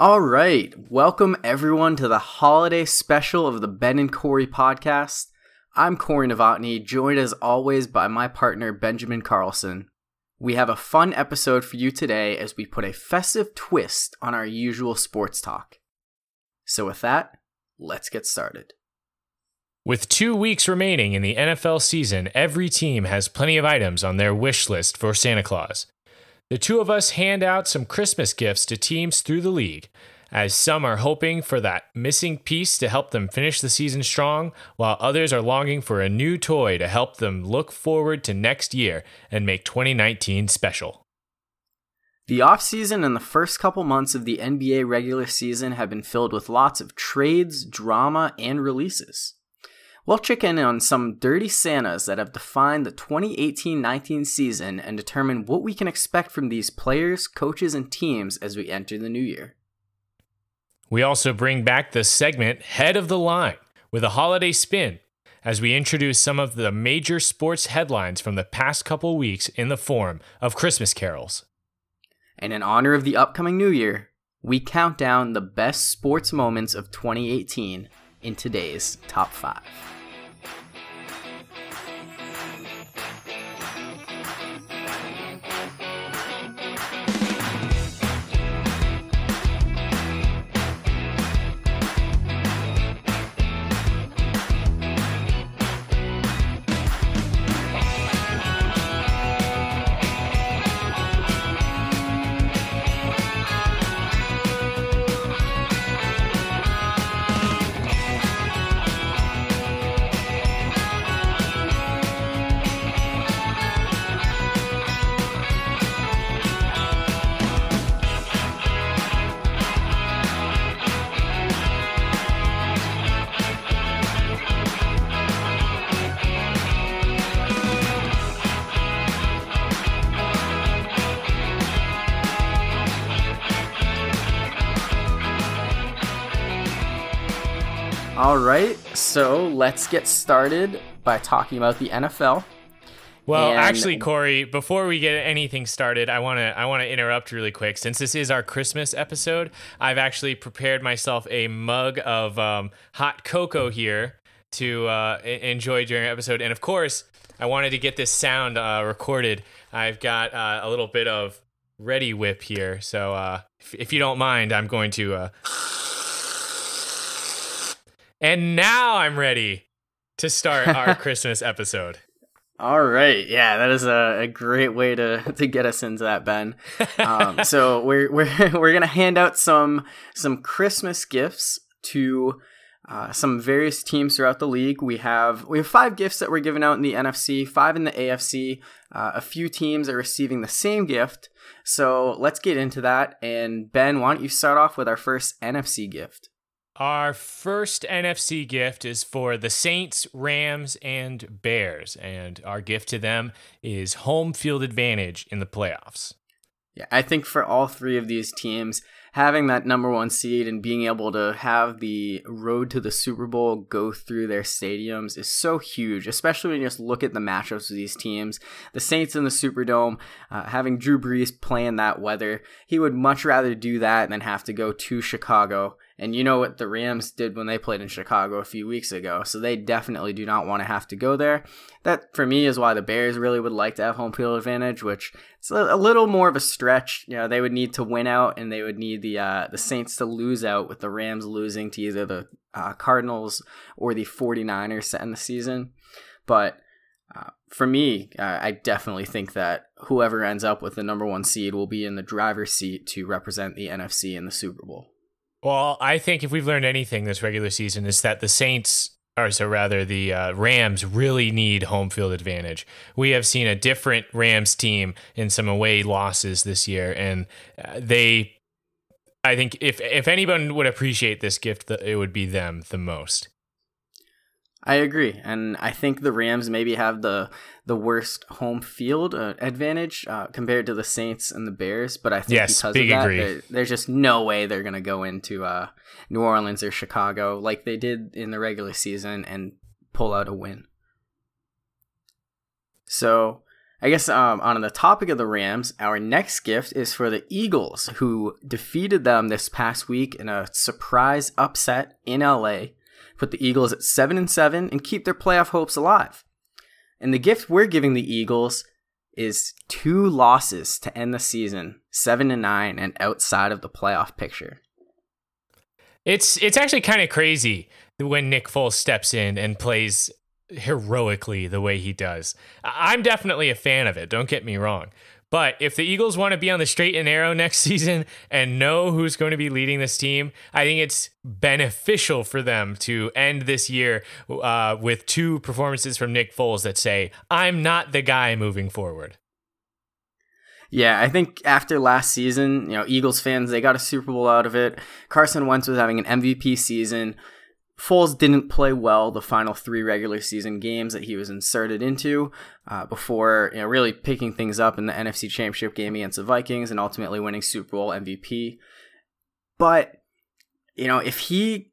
All right, welcome everyone to the holiday special of the Ben and Corey podcast. I'm Corey Novotny, joined as always by my partner Benjamin Carlson. We have a fun episode for you today as we put a festive twist on our usual sports talk. So with that, let's get started. With 2 weeks remaining in the NFL season, every team has plenty of items on their wish list for Santa Claus. The two of us hand out some Christmas gifts to teams through the league, as some are hoping for that missing piece to help them finish the season strong, while others are longing for a new toy to help them look forward to next year and make 2019 special. The offseason and the first couple months of the NBA regular season have been filled with lots of trades, drama, and releases. We'll check in on some dirty Santas that have defined the 2018-19 season and determine what we can expect from these players, coaches, and teams as we enter the new year. We also bring back the segment Head of the Line with a holiday spin as we introduce some of the major sports headlines from the past couple weeks in the form of Christmas carols. And in honor of the upcoming new year, we count down the best sports moments of 2018 in today's Top 5. Alright, so let's get started by talking about the NFL. Well, actually, Corey, before we get anything started, I wanna interrupt really quick. Since this is our Christmas episode, I've actually prepared myself a mug of hot cocoa here to enjoy during our episode. And of course, I wanted to get this sound recorded. I've got a little bit of Ready Whip here, so if you don't mind, I'm going to... And now I'm ready to start our Christmas episode. All right. Yeah, that is a great way to get us into that, Ben. So we're going to hand out some Christmas gifts to some various teams throughout the league. We have 5 gifts that we're giving out in the NFC, 5 in the AFC. A few teams are receiving the same gift. So let's get into that. And Ben, why don't you start off with our first NFC gift? Our first NFC gift is for the Saints, Rams, and Bears, and our gift to them is home field advantage in the playoffs. Yeah, I think for all three of these teams, having that number one seed and being able to have the road to the Super Bowl go through their stadiums is so huge, especially when you just look at the matchups of these teams. The Saints in the Superdome, having Drew Brees play in that weather, he would much rather do that than have to go to Chicago. And you know what the Rams did when they played in Chicago a few weeks ago, so they definitely do not want to have to go there. That, for me, is why the Bears really would like to have home field advantage, which is a little more of a stretch. You know, they would need to win out, and they would need the Saints to lose out, with the Rams losing to either the Cardinals or the 49ers to end the season. But for me, I definitely think that whoever ends up with the number one seed will be in the driver's seat to represent the NFC in the Super Bowl. Well, I think if we've learned anything this regular season, it's that the Rams really need home field advantage. We have seen a different Rams team in some away losses this year, and I think if anyone would appreciate this gift, it would be them the most. I agree, and I think the Rams maybe have the worst home field advantage compared to the Saints and the Bears, but I think because of that, there's just no way they're going to go into New Orleans or Chicago like they did in the regular season and pull out a win. So I guess on the topic of the Rams, our next gift is for the Eagles, who defeated them this past week in a surprise upset in LA, put the Eagles at 7-7 and keep their playoff hopes alive. And the gift we're giving the Eagles is 2 losses to end the season, 7-9 and outside of the playoff picture. It's actually kind of crazy when Nick Foles steps in and plays heroically the way he does. I'm definitely a fan of it, don't get me wrong, but if the Eagles want to be on the straight and narrow next season and know who's going to be leading this team, I think it's beneficial for them to end this year with 2 performances from Nick Foles that say, I'm not the guy moving forward. Yeah, I think after last season, Eagles fans, they got a Super Bowl out of it. Carson Wentz was having an MVP season. Foles didn't play well the final 3 regular season games that he was inserted into before really picking things up in the NFC Championship game against the Vikings and ultimately winning Super Bowl MVP. But, if he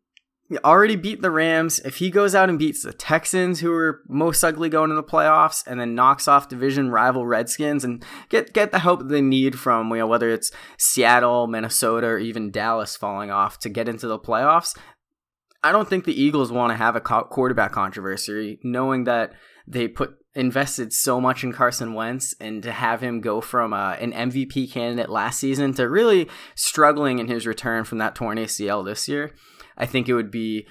already beat the Rams, if he goes out and beats the Texans, who are most likely going to the playoffs, and then knocks off division rival Redskins and get the help they need from whether it's Seattle, Minnesota, or even Dallas falling off to get into the playoffs, I don't think the Eagles want to have a quarterback controversy, knowing that they invested so much in Carson Wentz, and to have him go from an MVP candidate last season to really struggling in his return from that torn ACL this year. I think it would be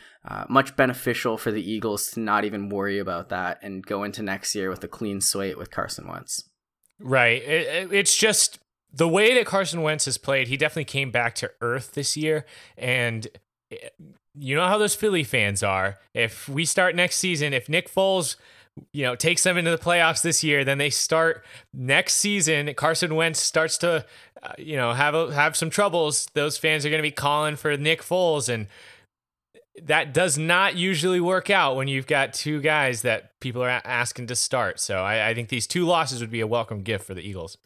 much beneficial for the Eagles to not even worry about that and go into next year with a clean slate with Carson Wentz. Right. It's just the way that Carson Wentz has played. He definitely came back to earth this year, and you know how those Philly fans are. If we start next season, if Nick Foles, takes them into the playoffs this year, then they start next season, Carson Wentz starts to, have some troubles. Those fans are going to be calling for Nick Foles, and that does not usually work out when you've got 2 guys that people are asking to start. So I think these 2 losses would be a welcome gift for the Eagles.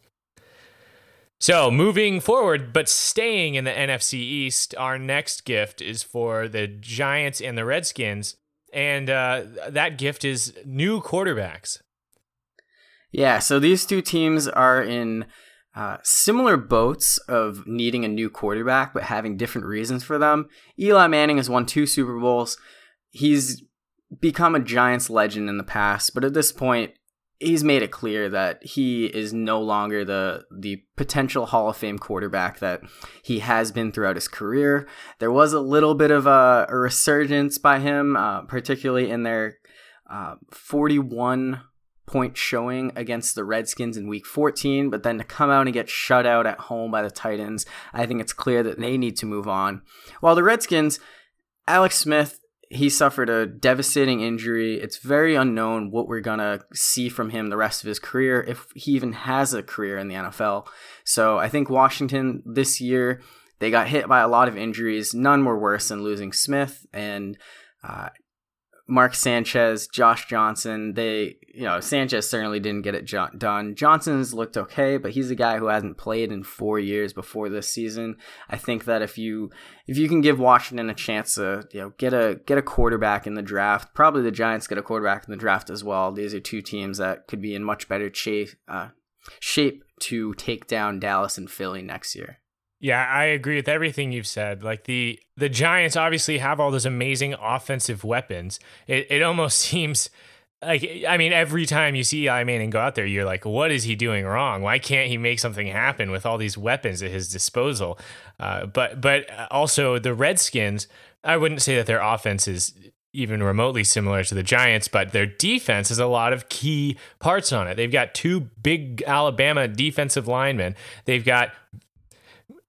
So moving forward, but staying in the NFC East, our next gift is for the Giants and the Redskins, and that gift is new quarterbacks. Yeah, so these 2 teams are in similar boats of needing a new quarterback, but having different reasons for them. Eli Manning has won 2 Super Bowls. He's become a Giants legend in the past, but at this point, he's made it clear that he is no longer the potential Hall of Fame quarterback that he has been throughout his career. There was a little bit of a resurgence by him, particularly in their 41-point showing against the Redskins in Week 14, but then to come out and get shut out at home by the Titans, I think it's clear that they need to move on. While the Redskins, Alex Smith, he suffered a devastating injury. It's very unknown what we're going to see from him the rest of his career, if he even has a career in the NFL. So I think Washington this year, they got hit by a lot of injuries. None were worse than losing Smith and Mark Sanchez, Josh Johnson. Sanchez certainly didn't get it done. Johnson's looked okay, but he's a guy who hasn't played in 4 years before this season. I think that if you can give Washington a chance to get a quarterback in the draft, probably the Giants get a quarterback in the draft as well. These are 2 teams that could be in much better shape to take down Dallas and Philly next year. Yeah, I agree with everything you've said. Like the Giants obviously have all those amazing offensive weapons. It almost seems like, I mean, every time you see Eli Manning go out there, you're like, what is he doing wrong? Why can't he make something happen with all these weapons at his disposal? But also the Redskins, I wouldn't say that their offense is even remotely similar to the Giants, but their defense has a lot of key parts on it. They've got 2 big Alabama defensive linemen. They've got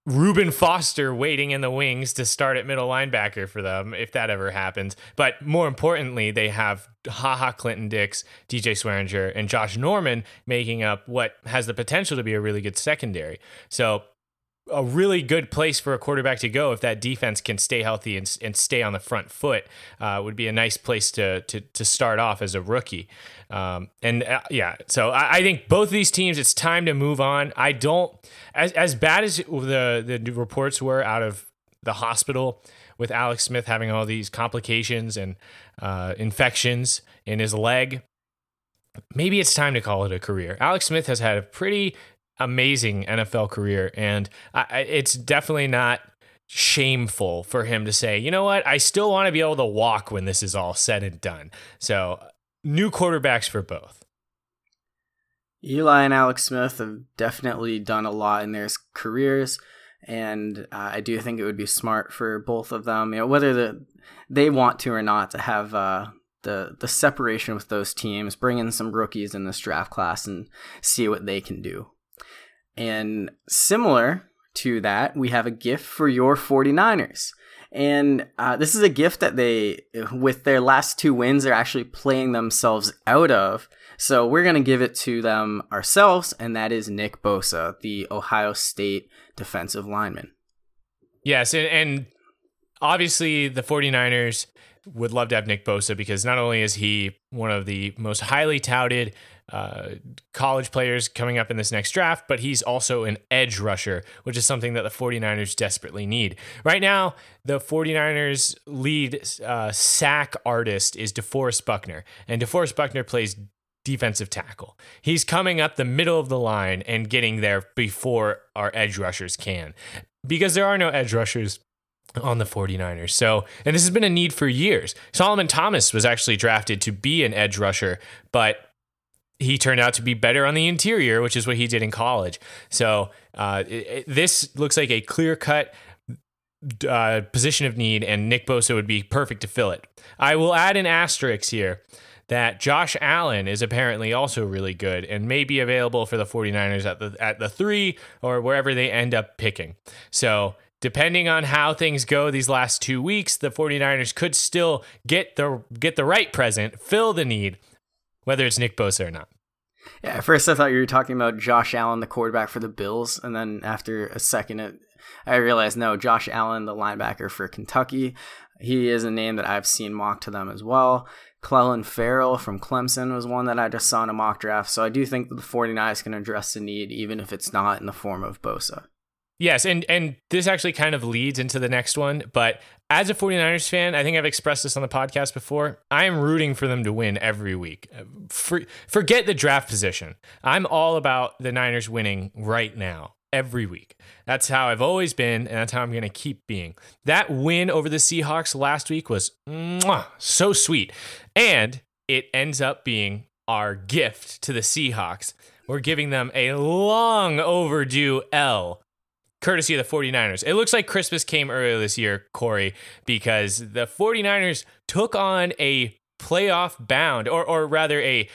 Reuben Foster waiting in the wings to start at middle linebacker for them, if that ever happens. But more importantly, they have HaHa Clinton-Dix, DJ Swearinger, and Josh Norman making up what has the potential to be a really good secondary. So a really good place for a quarterback to go if that defense can stay healthy and stay on the front foot would be a nice place to start off as a rookie. So I think both of these teams, it's time to move on. I don't, as bad as the reports were out of the hospital with Alex Smith having all these complications and infections in his leg, maybe it's time to call it a career. Alex Smith has had a pretty amazing NFL career, and it's definitely not shameful for him to say, you know what, I still want to be able to walk when this is all said and done. So new quarterbacks for both. Eli and Alex Smith have definitely done a lot in their careers, and I do think it would be smart for both of them, you know, whether they want to or not, to have the separation with those teams, bring in some rookies in this draft class and see what they can do. And similar to that, we have a gift for your 49ers. And this is a gift that they, with their last two wins, they're actually playing themselves out of. So we're going to give it to them ourselves, and that is Nick Bosa, the Ohio State defensive lineman. Yes, and obviously the 49ers would love to have Nick Bosa, because not only is he one of the most highly touted college players coming up in this next draft, but he's also an edge rusher, which is something that the 49ers desperately need. Right now, the 49ers lead sack artist is DeForest Buckner, and DeForest Buckner plays defensive tackle. He's coming up the middle of the line and getting there before our edge rushers can, because there are no edge rushers on the 49ers. So, and this has been a need for years. Solomon Thomas was actually drafted to be an edge rusher, but he turned out to be better on the interior, which is what he did in college. So this looks like a clear-cut position of need, and Nick Bosa would be perfect to fill it. I will add an asterisk here that Josh Allen is apparently also really good and may be available for the 49ers at the 3 or wherever they end up picking. So depending on how things go these last 2 weeks, the 49ers could still get the right present, fill the need, whether it's Nick Bosa or not. Yeah, at first I thought you were talking about Josh Allen, the quarterback for the Bills, and then after a second I realized, no, Josh Allen, the linebacker for Kentucky. He is a name that I've seen mocked to them as well. Clelin Ferrell from Clemson was one that I just saw in a mock draft, so I do think that the 49ers can address the need, even if it's not in the form of Bosa. Yes, and this actually kind of leads into the next one, but as a 49ers fan, I think I've expressed this on the podcast before, I am rooting for them to win every week. Forget the draft position. I'm all about the Niners winning right now, every week. That's how I've always been, and that's how I'm going to keep being. That win over the Seahawks last week was so sweet, and it ends up being our gift to the Seahawks. We're giving them a long overdue L, courtesy of the 49ers. It looks like Christmas came earlier this year, Corey, because the 49ers took on a playoff bound, or rather a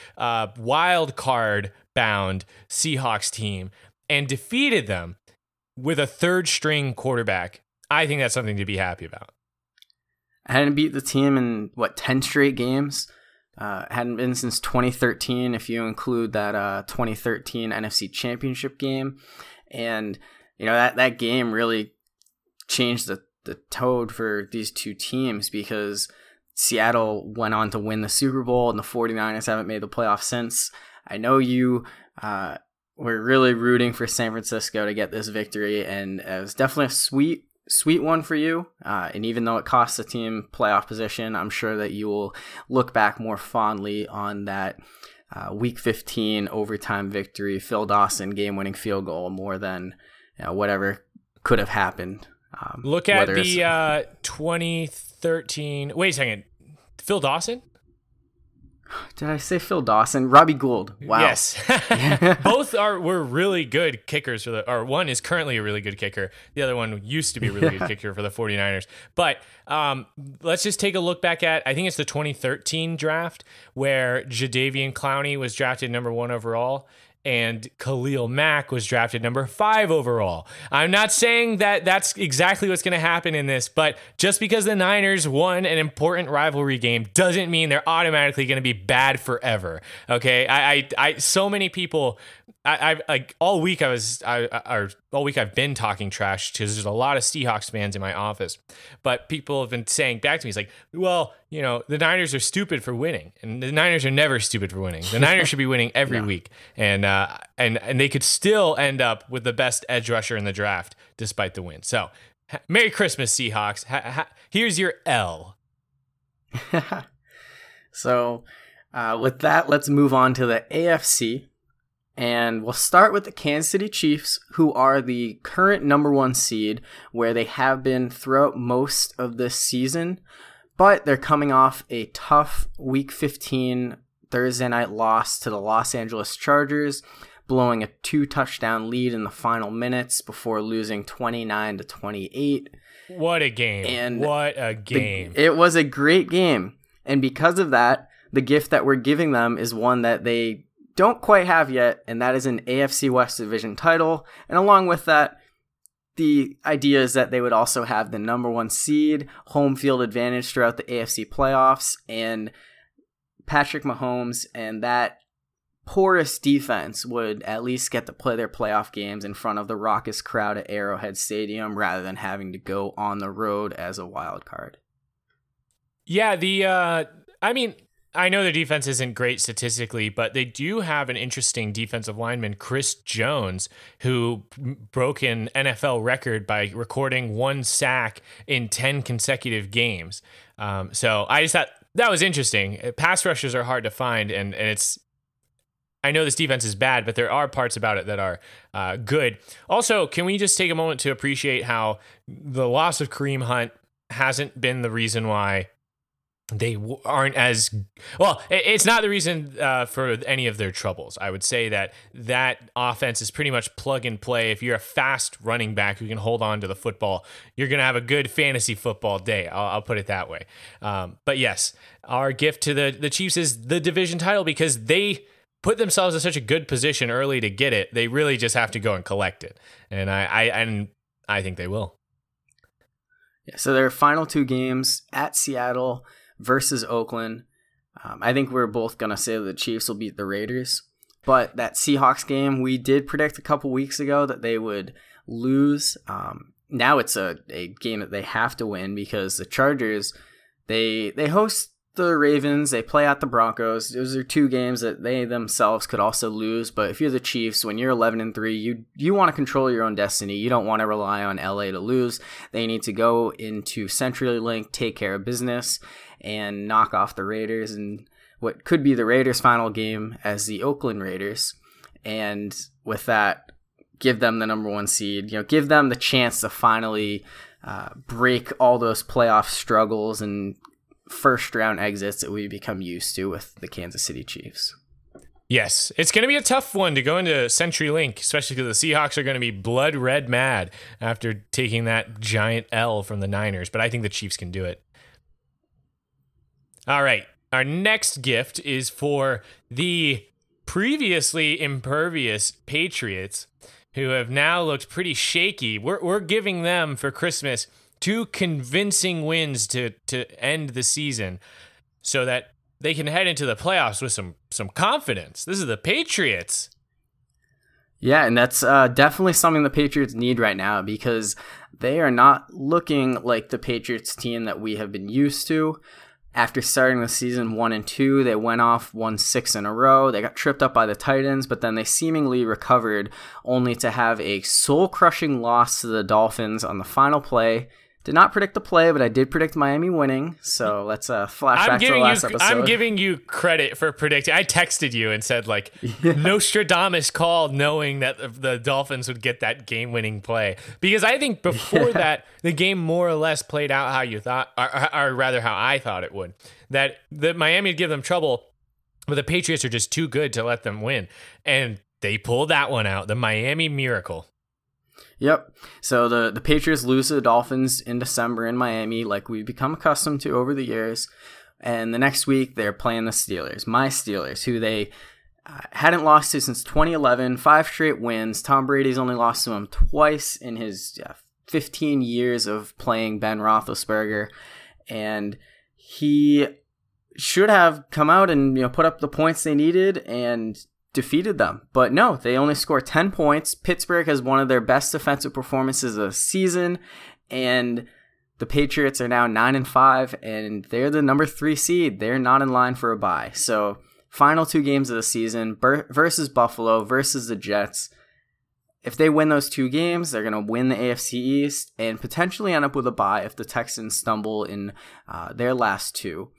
wild card bound Seahawks team, and defeated them with a third string quarterback. I think that's something to be happy about. I hadn't beat the team in, 10 straight games? Hadn't been since 2013, if you include that 2013 NFC Championship game. And you know, that game really changed the tone for these two teams, because Seattle went on to win the Super Bowl and the 49ers haven't made the playoffs since. I know you were really rooting for San Francisco to get this victory, and it was definitely a sweet, sweet one for you. And even though it cost the team playoff position, I'm sure that you will look back more fondly on that Week 15 overtime victory, Phil Dawson game-winning field goal, more than whatever could have happened. Look at the 2013. Wait a second. Phil Dawson? Did I say Phil Dawson? Robbie Gould. Wow. Yes. Both were really good kickers for the, or one is currently a really good kicker. The other one used to be a really good kicker for the 49ers. But let's just take a look back at, I think it's the 2013 draft, where Jadeveon Clowney was drafted number 1 overall. And Khalil Mack was drafted number 5 overall. I'm not saying that that's exactly what's going to happen in this, but just because the Niners won an important rivalry game doesn't mean they're automatically going to be bad forever. Okay, so many people, I've like all week all week I've been talking trash because there's a lot of Seahawks fans in my office, but people have been saying back to me, it's like, well, you know, the Niners are stupid for winning, and the Niners are never stupid for winning. The Niners should be winning every week, and they could still end up with the best edge rusher in the draft despite the win. So, Merry Christmas, Seahawks. Here's your L. So, With that, let's move on to the AFC. And we'll start with the Kansas City Chiefs, who are the current #1 seed, where they have been throughout most of this season. But they're coming off a tough Week 15 Thursday night loss to the Los Angeles Chargers, blowing a 2-touchdown lead in the final minutes before losing 29-28. What a game. And it was a great game. And because of that, the gift that we're giving them is one that they don't quite have yet, and that is an AFC West division title. And along with that, the idea is that they would also have the #1 seed, home field advantage throughout the AFC playoffs, and Patrick Mahomes and that porous defense would at least get to play their playoff games in front of the raucous crowd at Arrowhead Stadium rather than having to go on the road as a wild card. Yeah, I know the defense isn't great statistically, but they do have an interesting defensive lineman, Chris Jones, who broke an NFL record by recording 1 sack in 10 consecutive games. So I just thought that was interesting. Pass rushers are hard to find, and it's, I know this defense is bad, but there are parts about it that are good. Also, can we just take a moment to appreciate how the loss of Kareem Hunt hasn't been the reason why they aren't as well. It's not the reason for any of their troubles. I would say that offense is pretty much plug and play. If you're a fast running back who can hold on to the football, you're going to have a good fantasy football day. I'll put it that way. But yes, our gift to the Chiefs is the division title, because they put themselves in such a good position early to get it. They really just have to go and collect it. And I think they will. Yeah, so their final 2 games at Seattle versus Oakland. I think we're both going to say that the Chiefs will beat the Raiders. But that Seahawks game, we did predict a couple weeks ago that they would lose. Now it's a game that they have to win, because the Chargers, they host the Ravens, they play out the Broncos. Those are 2 games that they themselves could also lose. But if you're the Chiefs, when you're 11-3, you want to control your own destiny. You don't want to rely on LA to lose. They need to go into CenturyLink, take care of business, and knock off the Raiders in what could be the Raiders' final game as the Oakland Raiders. And with that, give them the #1 seed. You know, give them the chance to finally break all those playoff struggles and first-round exits that we become used to with the Kansas City Chiefs. Yes, it's going to be a tough one to go into CenturyLink, especially because the Seahawks are going to be blood red mad after taking that giant L from the Niners. But I think the Chiefs can do it. All right, our next gift is for the previously impervious Patriots, who have now looked pretty shaky. We're giving them for Christmas 2 convincing wins to end the season, so that they can head into the playoffs with some confidence. This is the Patriots. Yeah, and that's definitely something the Patriots need right now, because they are not looking like the Patriots team that we have been used to. After starting the season 1-2, they went off 1-6 in a row. They got tripped up by the Titans, but then they seemingly recovered, only to have a soul-crushing loss to the Dolphins on the final play. Did not predict the play, but I did predict Miami winning. So let's flash back to the last episode. I'm giving you credit for predicting. I texted you and said, like, Nostradamus called, knowing that the Dolphins would get that game-winning play. Because I think before that, the game more or less played out how you thought, or rather how I thought it would. That Miami would give them trouble, but the Patriots are just too good to let them win. And they pulled that one out, the Miami Miracle. Yep. So the Patriots lose to the Dolphins in December in Miami, like we've become accustomed to over the years. And the next week, they're playing the Steelers, my Steelers, who they hadn't lost to since 2011, 5 straight wins. Tom Brady's only lost to him twice in his 15 years of playing Ben Roethlisberger. And he should have come out and, you know, put up the points they needed and defeated them, but no, they only score 10 points. Pittsburgh has one of their best defensive performances of the season, and the Patriots are now 9-5, and they're the #3 seed. They're not in line for a bye. So, final 2 games of the season versus Buffalo, versus the Jets. If they win those 2 games, they're going to win the AFC East and potentially end up with a bye if the Texans stumble in their last 2.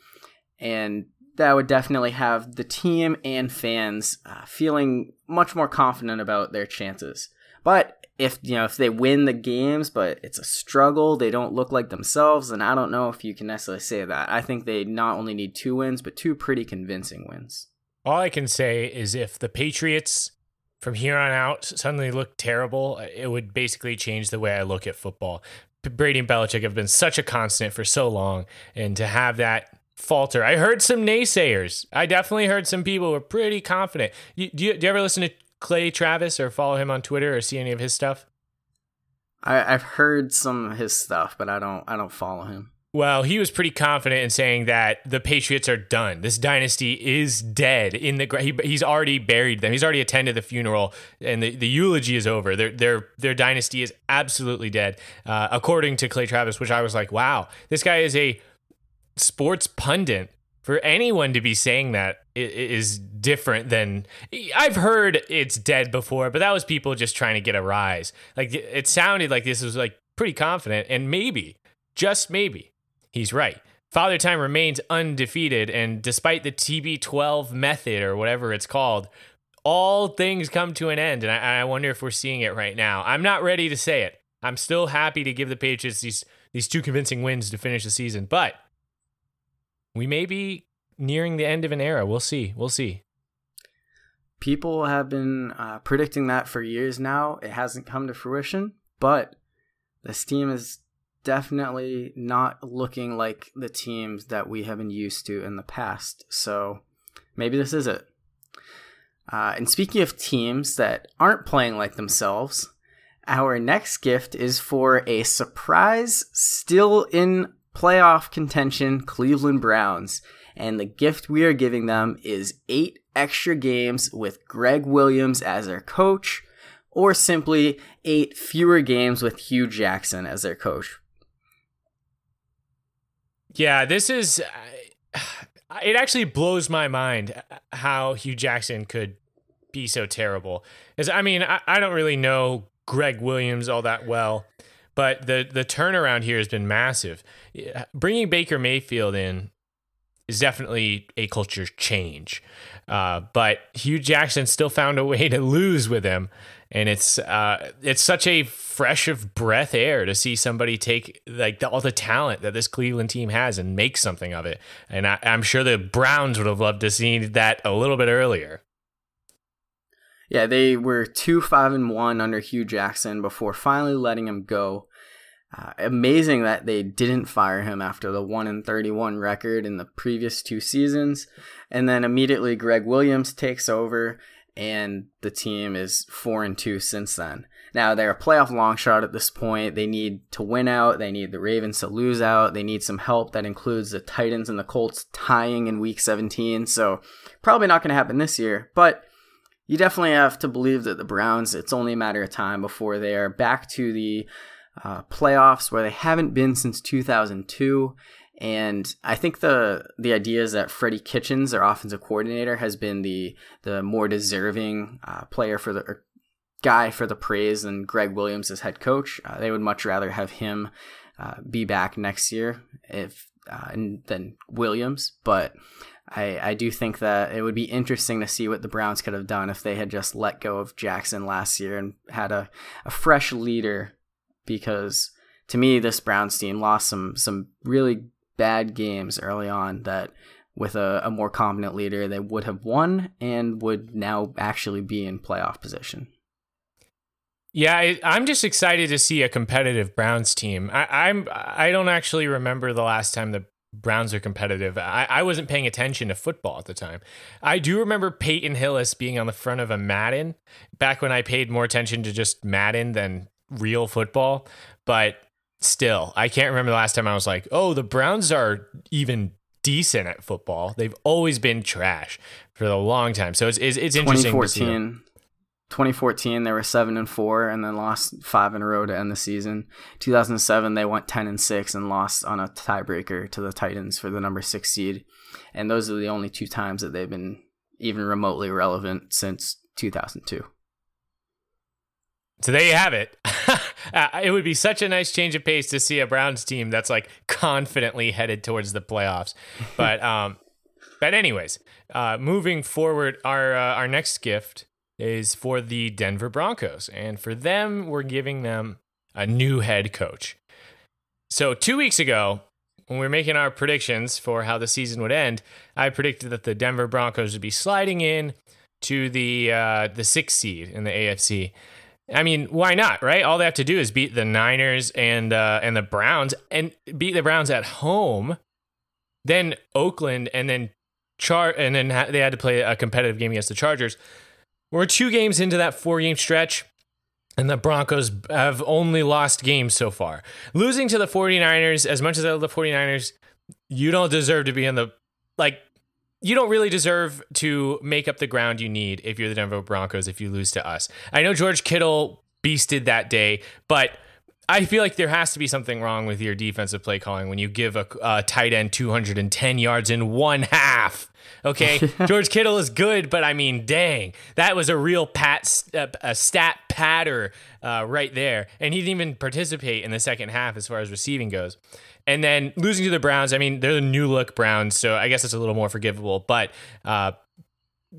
And that would definitely have the team and fans feeling much more confident about their chances. But if they win the games, but it's a struggle, they don't look like themselves, and I don't know if you can necessarily say that. I think they not only need 2 wins, but 2 pretty convincing wins. All I can say is if the Patriots from here on out suddenly look terrible, it would basically change the way I look at football. Brady and Belichick have been such a constant for so long, and to have that falter. I heard some naysayers. I definitely heard some people were pretty confident. Do you ever listen to Clay Travis or follow him on Twitter or see any of his stuff? I've heard some of his stuff, but I don't follow him. Well, he was pretty confident in saying that the Patriots are done. This dynasty is dead. He's already buried them. He's already attended the funeral, and the eulogy is over. Their dynasty is absolutely dead, according to Clay Travis, which I was like, wow, this guy is a sports pundit. For anyone to be saying that is different than I've heard it's dead before, but that was people just trying to get a rise. Like, it sounded like this was like pretty confident, and maybe, just maybe, he's right. Father Time remains undefeated, and despite the TB12 method or whatever it's called, all things come to an end, and I wonder if we're seeing it right now. I'm not ready to say it. I'm still happy to give the Patriots these 2 convincing wins to finish the season, but we may be nearing the end of an era. We'll see. People have been predicting that for years now. It hasn't come to fruition, but this team is definitely not looking like the teams that we have been used to in the past. So maybe this is it. And speaking of teams that aren't playing like themselves, our next gift is for a surprise still in playoff contention Cleveland Browns, and the gift we are giving them is 8 extra games with Gregg Williams as their coach, or simply 8 fewer games with Hugh Jackson as their coach. Yeah, this is it actually blows my mind how Hugh Jackson could be so terrible. I mean, I don't really know Gregg Williams all that well, but the turnaround here has been massive. Bringing Baker Mayfield in is definitely a culture change. But Hugh Jackson still found a way to lose with him. And it's such a fresh of breath air to see somebody take all the talent that this Cleveland team has and make something of it. And I'm sure the Browns would have loved to see that a little bit earlier. Yeah, they were 2-5-1 under Hugh Jackson before finally letting him go. Amazing that they didn't fire him after the 1-31 record in the previous 2 seasons. And then immediately Gregg Williams takes over, and the team is 4-2 since then. Now, they're a playoff long shot at this point. They need to win out. They need the Ravens to lose out. They need some help. That includes the Titans and the Colts tying in Week 17. So probably not going to happen this year, but you definitely have to believe that the Browns, it's only a matter of time before they are back to the playoffs where they haven't been since 2002. And I think the idea is that Freddie Kitchens, their offensive coordinator, has been the more deserving guy for the praise than Gregg Williams as head coach. They would much rather have him be back next year than Williams, but I do think that it would be interesting to see what the Browns could have done if they had just let go of Jackson last year and had a fresh leader, because to me, this Browns team lost some really bad games early on that with a more competent leader, they would have won and would now actually be in playoff position. Yeah, I'm just excited to see a competitive Browns team. I don't actually remember the last time the Browns are competitive. I wasn't paying attention to football at the time. I do remember Peyton Hillis being on the front of a Madden back when I paid more attention to just Madden than real football. But still, I can't remember the last time I was like, oh, the Browns are even decent at football. They've always been trash for a long time. So it's interesting. 2014, they were 7-4 and then lost 5 in a row to end the season. 2007, they went 10-6 and lost on a tiebreaker to the Titans for the number 6 seed. And those are the only 2 times that they've been even remotely relevant since 2002. So there you have it. It would be such a nice change of pace to see a Browns team that's confidently headed towards the playoffs. But But anyways, moving forward, our next gift is for the Denver Broncos. And for them, we're giving them a new head coach. So 2 weeks ago, when we were making our predictions for how the season would end, I predicted that the Denver Broncos would be sliding in to the sixth seed in the AFC. I mean, why not, right? All they have to do is beat the Niners and the Browns, and beat the Browns at home, then Oakland, and then they had to play a competitive game against the Chargers. We're 2 games into that 4-game stretch, and the Broncos have only lost games so far. Losing to the 49ers, as much as I love the 49ers, you don't deserve to be in the... Like, you don't really deserve to make up the ground you need if you're the Denver Broncos if you lose to us. I know George Kittle beasted that day, but I feel like there has to be something wrong with your defensive play calling when you give a tight end 210 yards in one half. Okay, George Kittle is good, but I mean, dang, that was a real stat patter right there. And he didn't even participate in the second half as far as receiving goes. And then losing to the Browns, I mean, they're the new look Browns, so I guess it's a little more forgivable, but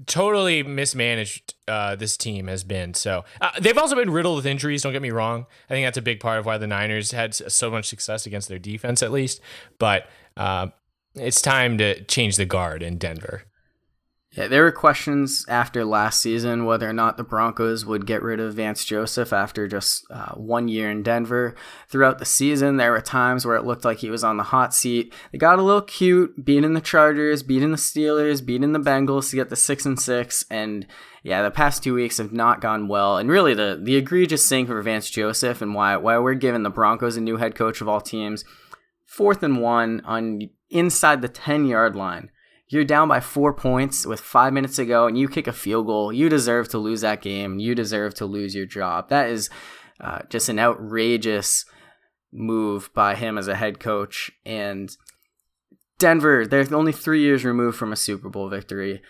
totally mismanaged this team has been. So they've also been riddled with injuries, don't get me wrong. I think that's a big part of why the Niners had so much success against their defense, at least. But it's time to change the guard in Denver. Yeah, there were questions after last season whether or not the Broncos would get rid of Vance Joseph after just 1 year in Denver. Throughout the season, there were times where it looked like he was on the hot seat. They got a little cute, beating the Chargers, beating the Steelers, beating the Bengals to get the 6-6. And yeah, the past 2 weeks have not gone well. And really, the egregious thing for Vance Joseph and why we're giving the Broncos a new head coach of all teams, 4th and 1 on inside the 10-yard line. You're down by 4 points with 5 minutes to go, and you kick a field goal. You deserve to lose that game. You deserve to lose your job. That is just an outrageous move by him as a head coach. And Denver, they're only 3 years removed from a Super Bowl victory.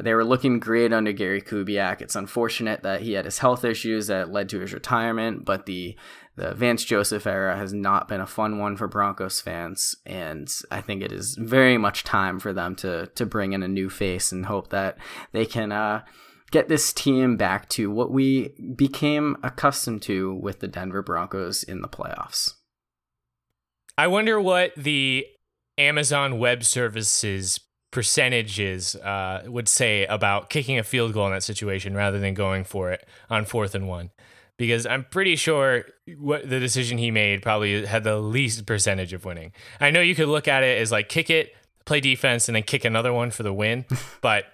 They were looking great under Gary Kubiak. It's unfortunate that he had his health issues that led to his retirement, but the Vance Joseph era has not been a fun one for Broncos fans, and I think it is very much time for them to bring in a new face and hope that they can get this team back to what we became accustomed to with the Denver Broncos in the playoffs. I wonder what the Amazon Web Services percentages would say about kicking a field goal in that situation rather than going for it on 4th and 1, because I'm pretty sure what the decision he made probably had the least percentage of winning. I know you could look at it as like kick it, play defense, and then kick another one for the win, but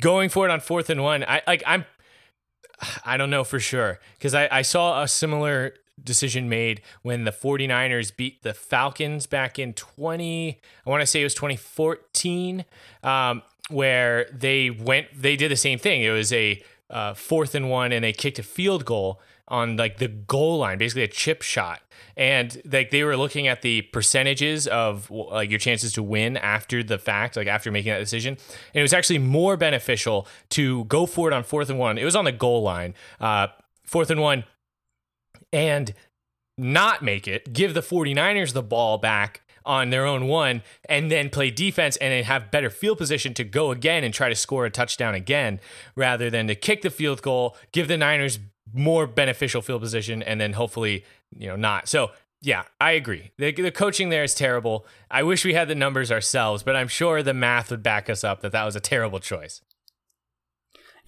going for it on 4th and 1, I don't know for sure, because I saw a similar decision made when the 49ers beat the Falcons back in 2014, where they did the same thing. It was a 4th and 1, and they kicked a field goal on like the goal line, basically a chip shot. And like they were looking at the percentages of like your chances to win after the fact, like after making that decision. And it was actually more beneficial to go for it on 4th and 1. It was on the goal line, 4th and 1, and not make it, give the 49ers the ball back on their own one, and then play defense and then have better field position to go again and try to score a touchdown again, rather than to kick the field goal, give the Niners more beneficial field position, and then hopefully, not. So yeah, I agree. The coaching there is terrible. I wish we had the numbers ourselves, but I'm sure the math would back us up that was a terrible choice.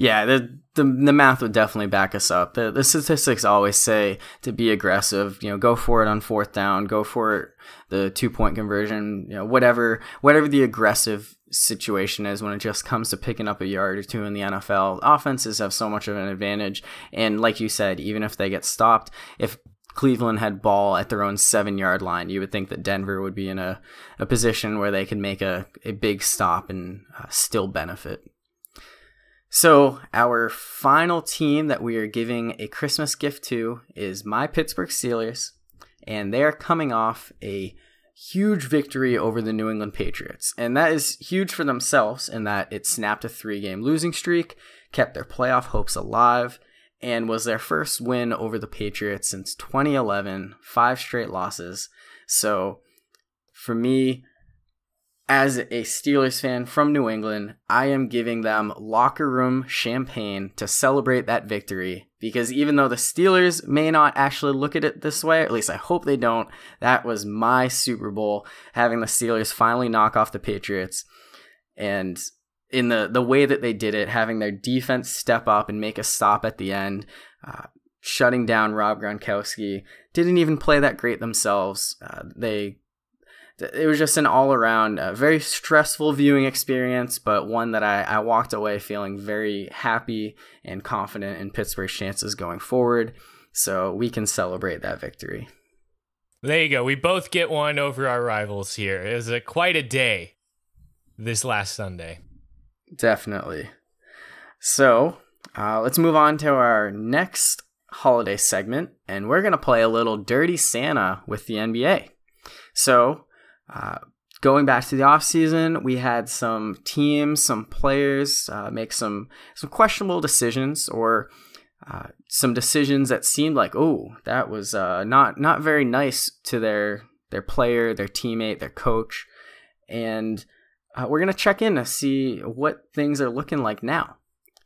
Yeah, the math would definitely back us up. The statistics always say to be aggressive, go for it on 4th down, go for it, the 2-point conversion, whatever the aggressive situation is when it just comes to picking up a yard or two in the NFL. Offenses have so much of an advantage, and like you said, even if they get stopped, if Cleveland had ball at their own 7-yard line, you would think that Denver would be in a position where they could make a big stop and still benefit. So our final team that we are giving a Christmas gift to is my Pittsburgh Steelers, and they are coming off a huge victory over the New England Patriots. And that is huge for themselves in that it snapped a 3-game losing streak, kept their playoff hopes alive, and was their first win over the Patriots since 2011, 5 straight losses. So for me, as a Steelers fan from New England, I am giving them locker room champagne to celebrate that victory, because even though the Steelers may not actually look at it this way, at least I hope they don't, that was my Super Bowl, having the Steelers finally knock off the Patriots. And in the way that they did it, having their defense step up and make a stop at the end, shutting down Rob Gronkowski, didn't even play that great themselves. It was just an all-around very stressful viewing experience, but one that I walked away feeling very happy and confident in Pittsburgh's chances going forward, so we can celebrate that victory. There you go. We both get one over our rivals here. It was quite a day this last Sunday. Definitely. So let's move on to our next holiday segment, and we're going to play a little Dirty Santa with the NBA. So going back to the offseason, we had some teams, some players make some questionable decisions, or some decisions that seemed like, oh, that was not very nice to their player, their teammate, their coach. And we're going to check in to see what things are looking like now.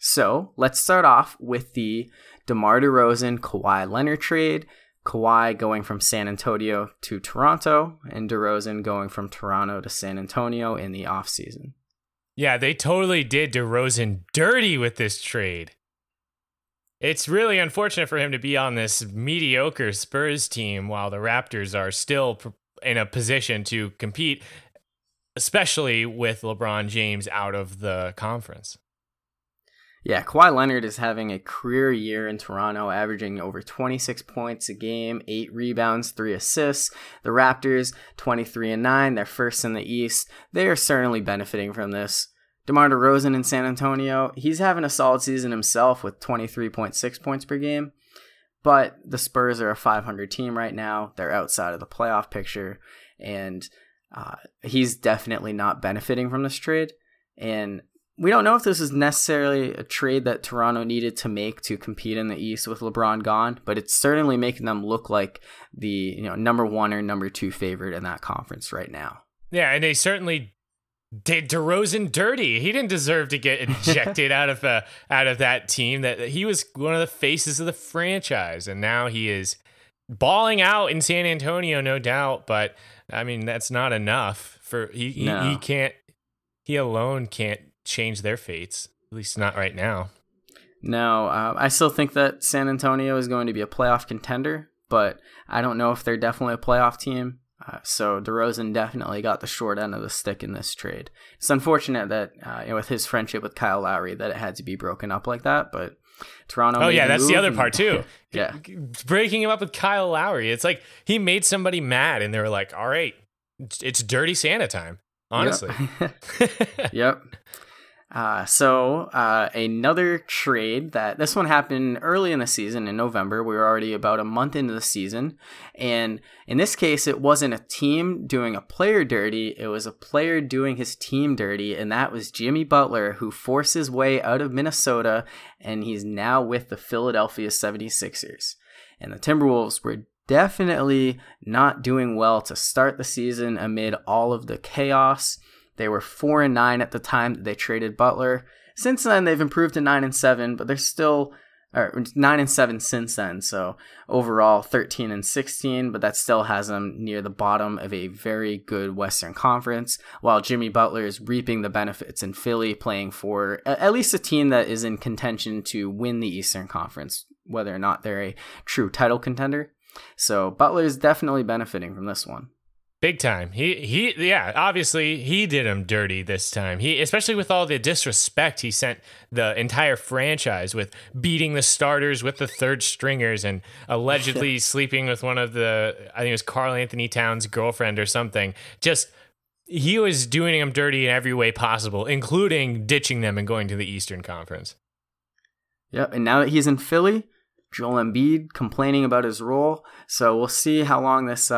So let's start off with the DeMar DeRozan-Kawhi Leonard trade. Kawhi going from San Antonio to Toronto, and DeRozan going from Toronto to San Antonio in the offseason. Yeah, they totally did DeRozan dirty with this trade. It's really unfortunate for him to be on this mediocre Spurs team while the Raptors are still in a position to compete, especially with LeBron James out of the conference. Yeah, Kawhi Leonard is having a career year in Toronto, averaging over 26 points a game, 8 rebounds, 3 assists. The Raptors, 23-9, they're first in the East. They are certainly benefiting from this. DeMar DeRozan in San Antonio, he's having a solid season himself with 23.6 points per game. But the Spurs are a 500 team right now. They're outside of the playoff picture, and he's definitely not benefiting from this trade. And we don't know if this is necessarily a trade that Toronto needed to make to compete in the East with LeBron gone, but it's certainly making them look like the number one or number two favorite in that conference right now. Yeah, and they certainly did DeRozan dirty. He didn't deserve to get ejected out of that team. That he was one of the faces of the franchise, and now he is balling out in San Antonio, no doubt. But I mean, that's not enough for he can't. He alone can't change their fates, at least not right now. No, I still think that San Antonio is going to be a playoff contender, but I don't know if they're definitely a playoff team. So DeRozan definitely got the short end of the stick in this trade. It's unfortunate that with his friendship with Kyle Lowry that it had to be broken up like that, but Toronto. Oh yeah, that's the other part too. Yeah, breaking him up with Kyle Lowry, it's like he made somebody mad, and they were like, "All right, it's Dirty Santa time." Honestly. Yep. So another trade that this one happened early in the season in November. We were already about a month into the season. And in this case, it wasn't a team doing a player dirty. It was a player doing his team dirty. And that was Jimmy Butler, who forced his way out of Minnesota. And he's now with the Philadelphia 76ers. And the Timberwolves were definitely not doing well to start the season amid all of the chaos. They were 4-9 at the time that they traded Butler. Since then, they've improved to 9-7, but they're still 9-7 since then. So overall, 13-16, but that still has them near the bottom of a very good Western Conference, while Jimmy Butler is reaping the benefits in Philly, playing for at least a team that is in contention to win the Eastern Conference, whether or not they're a true title contender. So Butler is definitely benefiting from this one. Big time. He obviously he did him dirty this time. He, especially with all the disrespect he sent the entire franchise with, beating the starters with the third stringers and allegedly sleeping with one of the, I think it was Karl Anthony Towns' girlfriend or something. Just, he was doing him dirty in every way possible, including ditching them and going to the Eastern Conference. Yep, and now that he's in Philly, Joel Embiid complaining about his role. So we'll see how long this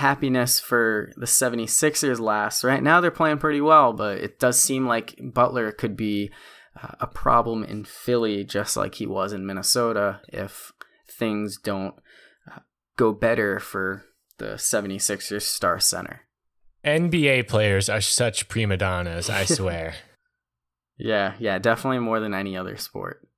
happiness for the 76ers lasts. Right now they're playing pretty well, but it does seem like Butler could be a problem in Philly, just like he was in Minnesota, if things don't go better for the 76ers star center. NBA players are such prima donnas, I swear. Yeah, definitely more than any other sport.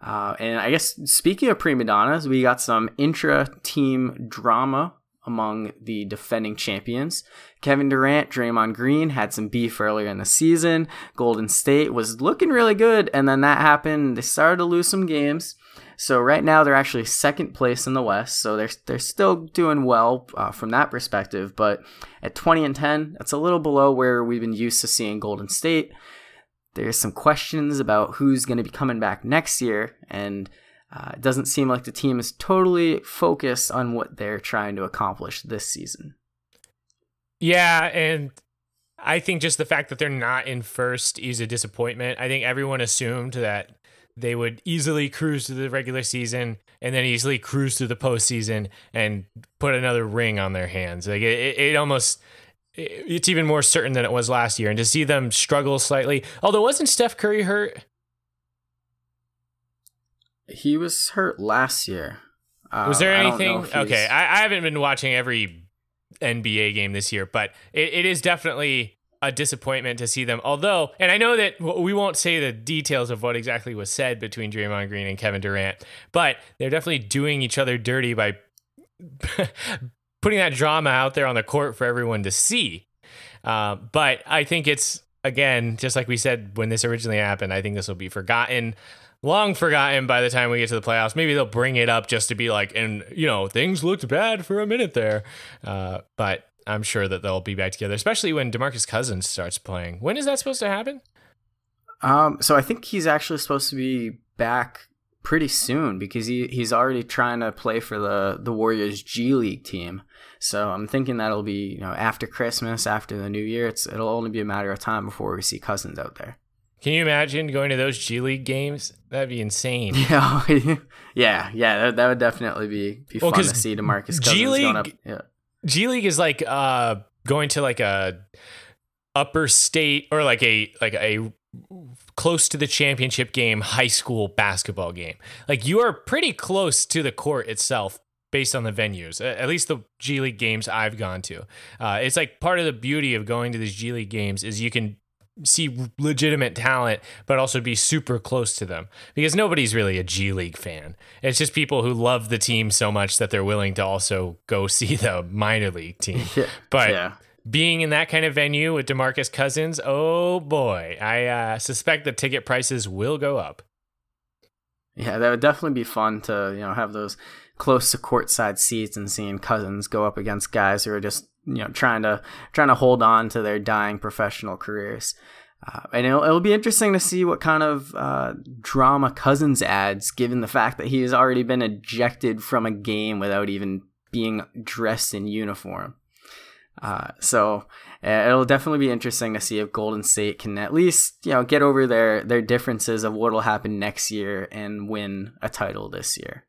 And I guess speaking of prima donnas, we got some intra-team drama among the defending champions. Kevin Durant, Draymond Green had some beef earlier in the season. Golden State was looking really good, and then that happened. They started to lose some games. So right now they're actually second place in the West. So they're still doing well from that perspective. But at 20-10, that's a little below where we've been used to seeing Golden State. There's some questions about who's going to be coming back next year, and it doesn't seem like the team is totally focused on what they're trying to accomplish this season. Yeah, and I think just the fact that they're not in first is a disappointment. I think everyone assumed that they would easily cruise through the regular season and then easily cruise through the postseason and put another ring on their hands. Like it almost... It's even more certain than it was last year. And to see them struggle slightly, although wasn't Steph Curry hurt? He was hurt last year. Was there anything? Okay. I haven't been watching every NBA game this year, but it is definitely a disappointment to see them. Although, and I know that we won't say the details of what exactly was said between Draymond Green and Kevin Durant, but they're definitely doing each other dirty by putting that drama out there on the court for everyone to see. But I think it's, again, just like we said when this originally happened, I think this will be forgotten, long forgotten by the time we get to the playoffs. Maybe they'll bring it up just to be like, and, you know, things looked bad for a minute there. But I'm sure that they'll be back together, especially when DeMarcus Cousins starts playing. When is that supposed to happen? So I think he's actually supposed to be back pretty soon, because he's already trying to play for the Warriors G League team. So I'm thinking that'll be, you know, after Christmas, after the new year, it'll only be a matter of time before we see Cousins out there. Can you imagine going to those G League games? That'd be insane. Yeah. That would definitely be fun to see DeMarcus Cousins going up. Yeah. G League is like going to like a upper state or like a close to the championship game high school basketball game. Like you are pretty close to the court itself based on the venues, at least the G League games I've gone to. It's like part of the beauty of going to these G League games is you can see legitimate talent, but also be super close to them, because nobody's really a G League fan. It's just people who love the team so much that they're willing to also go see the minor league team. But yeah. Being in that kind of venue with DeMarcus Cousins, oh boy, I suspect the ticket prices will go up. Yeah, that would definitely be fun to, you know, have those close to courtside seats and seeing Cousins go up against guys who are just, you know, trying to hold on to their dying professional careers. And it'll be interesting to see what kind of drama Cousins adds, given the fact that he has already been ejected from a game without even being dressed in uniform. So it'll definitely be interesting to see if Golden State can at least, you know, get over their differences of what'll happen next year and win a title this year.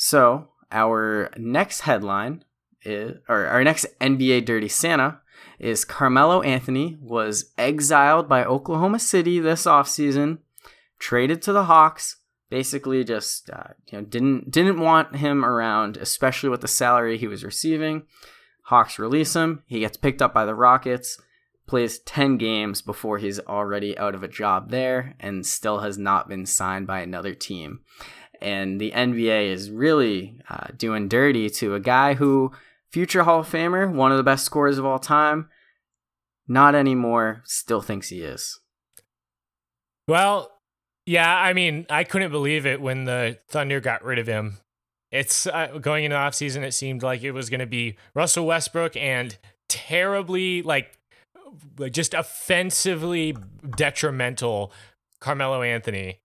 So our next headline is, or our next NBA Dirty Santa is, Carmelo Anthony was exiled by Oklahoma City this offseason, traded to the Hawks. Basically, just didn't want him around, especially with the salary he was receiving. Hawks release him. He gets picked up by the Rockets, plays 10 games before he's already out of a job there, and still has not been signed by another team. And the NBA is really doing dirty to a guy who, future Hall of Famer, one of the best scorers of all time, not anymore, still thinks he is. Well... Yeah, I mean, I couldn't believe it when the Thunder got rid of him. It's going into the offseason, it seemed like it was going to be Russell Westbrook and terribly, just offensively detrimental Carmelo Anthony,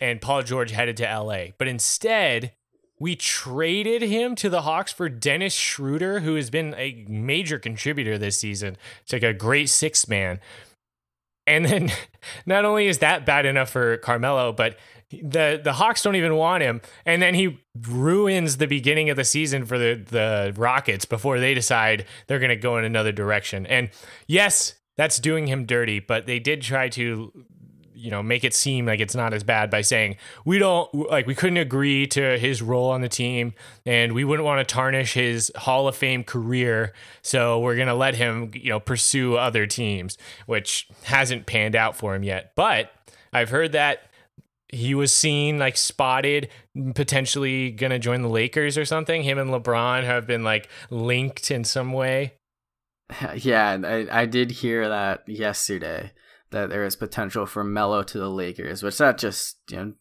and Paul George headed to L.A. But instead, we traded him to the Hawks for Dennis Schroeder, who has been a major contributor this season. It's like a great sixth man. And then not only is that bad enough for Carmelo, but the Hawks don't even want him. And then he ruins the beginning of the season for the Rockets before they decide they're going to go in another direction. And yes, that's doing him dirty, but they did try to you know, make it seem like it's not as bad by saying we couldn't agree to his role on the team and we wouldn't want to tarnish his Hall of Fame career. So we're going to let him, you know, pursue other teams, which hasn't panned out for him yet. But I've heard that he was seen, like, spotted, potentially going to join the Lakers or something. Him and LeBron have been, like, linked in some way. Yeah, I did hear that yesterday, that there is potential for Melo to the Lakers, which that just, you know,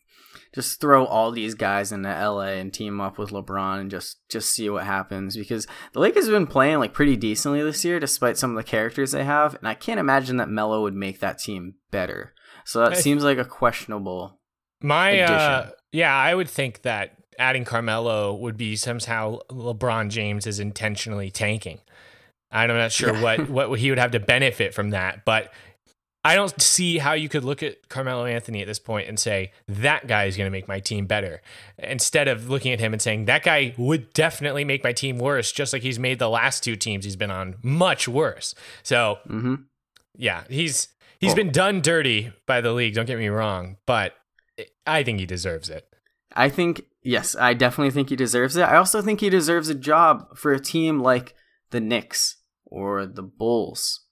just throw all these guys into LA and team up with LeBron and just see what happens, because the Lakers have been playing, like, pretty decently this year despite some of the characters they have, and I can't imagine that Melo would make that team better. So that seems like a questionable addition. I would think that adding Carmelo would be somehow LeBron James is intentionally tanking. I'm not sure what he would have to benefit from that, but I don't see how you could look at Carmelo Anthony at this point and say, that guy is going to make my team better, instead of looking at him and saying, that guy would definitely make my team worse, just like he's made the last two teams he's been on much worse. So, he's been done dirty by the league, don't get me wrong, but I think he deserves it. I definitely think he deserves it. I also think he deserves a job for a team like the Knicks or the Bulls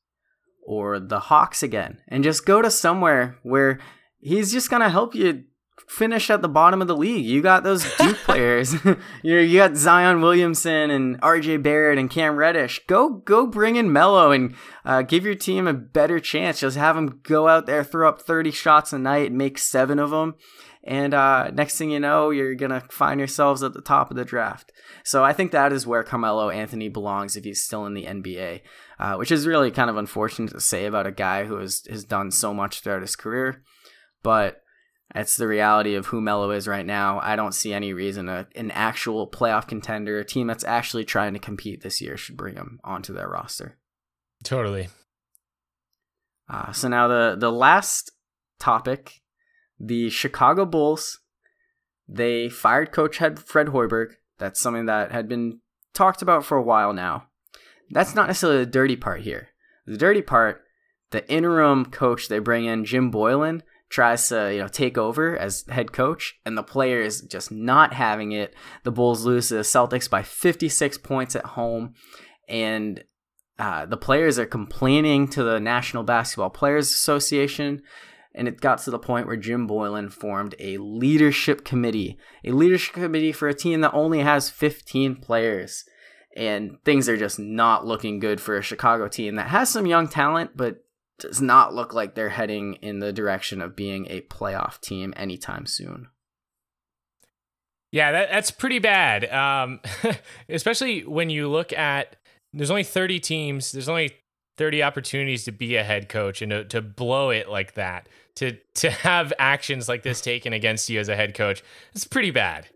or the Hawks again, and just go to somewhere where he's just going to help you finish at the bottom of the league. You got those Duke players. You got Zion Williamson and RJ Barrett and Cam Reddish. Go bring in Melo and give your team a better chance. Just have him go out there, throw up 30 shots a night and make 7 of them. And next thing you know, you're going to find yourselves at the top of the draft. So I think that is where Carmelo Anthony belongs if he's still in the NBA, which is really kind of unfortunate to say about a guy who has done so much throughout his career. But that's the reality of who Melo is right now. I don't see any reason an actual playoff contender, a team that's actually trying to compete this year, should bring him onto their roster. Totally. So now the last topic. The Chicago Bulls, they fired coach Fred Hoiberg. That's something that had been talked about for a while now. That's not necessarily the dirty part here. The dirty part, the interim coach they bring in, Jim Boylen, tries to take over as head coach, and the players just not having it. The Bulls lose to the Celtics by 56 points at home, and the players are complaining to the National Basketball Players Association. And it got to the point where Jim Boylen formed a leadership committee for a team that only has 15 players. And things are just not looking good for a Chicago team that has some young talent, but does not look like they're heading in the direction of being a playoff team anytime soon. Yeah, that's pretty bad. Especially when you look at, there's only 30 teams. There's only 30 opportunities to be a head coach, and to blow it like that, to have actions like this taken against you as a head coach, it's pretty bad.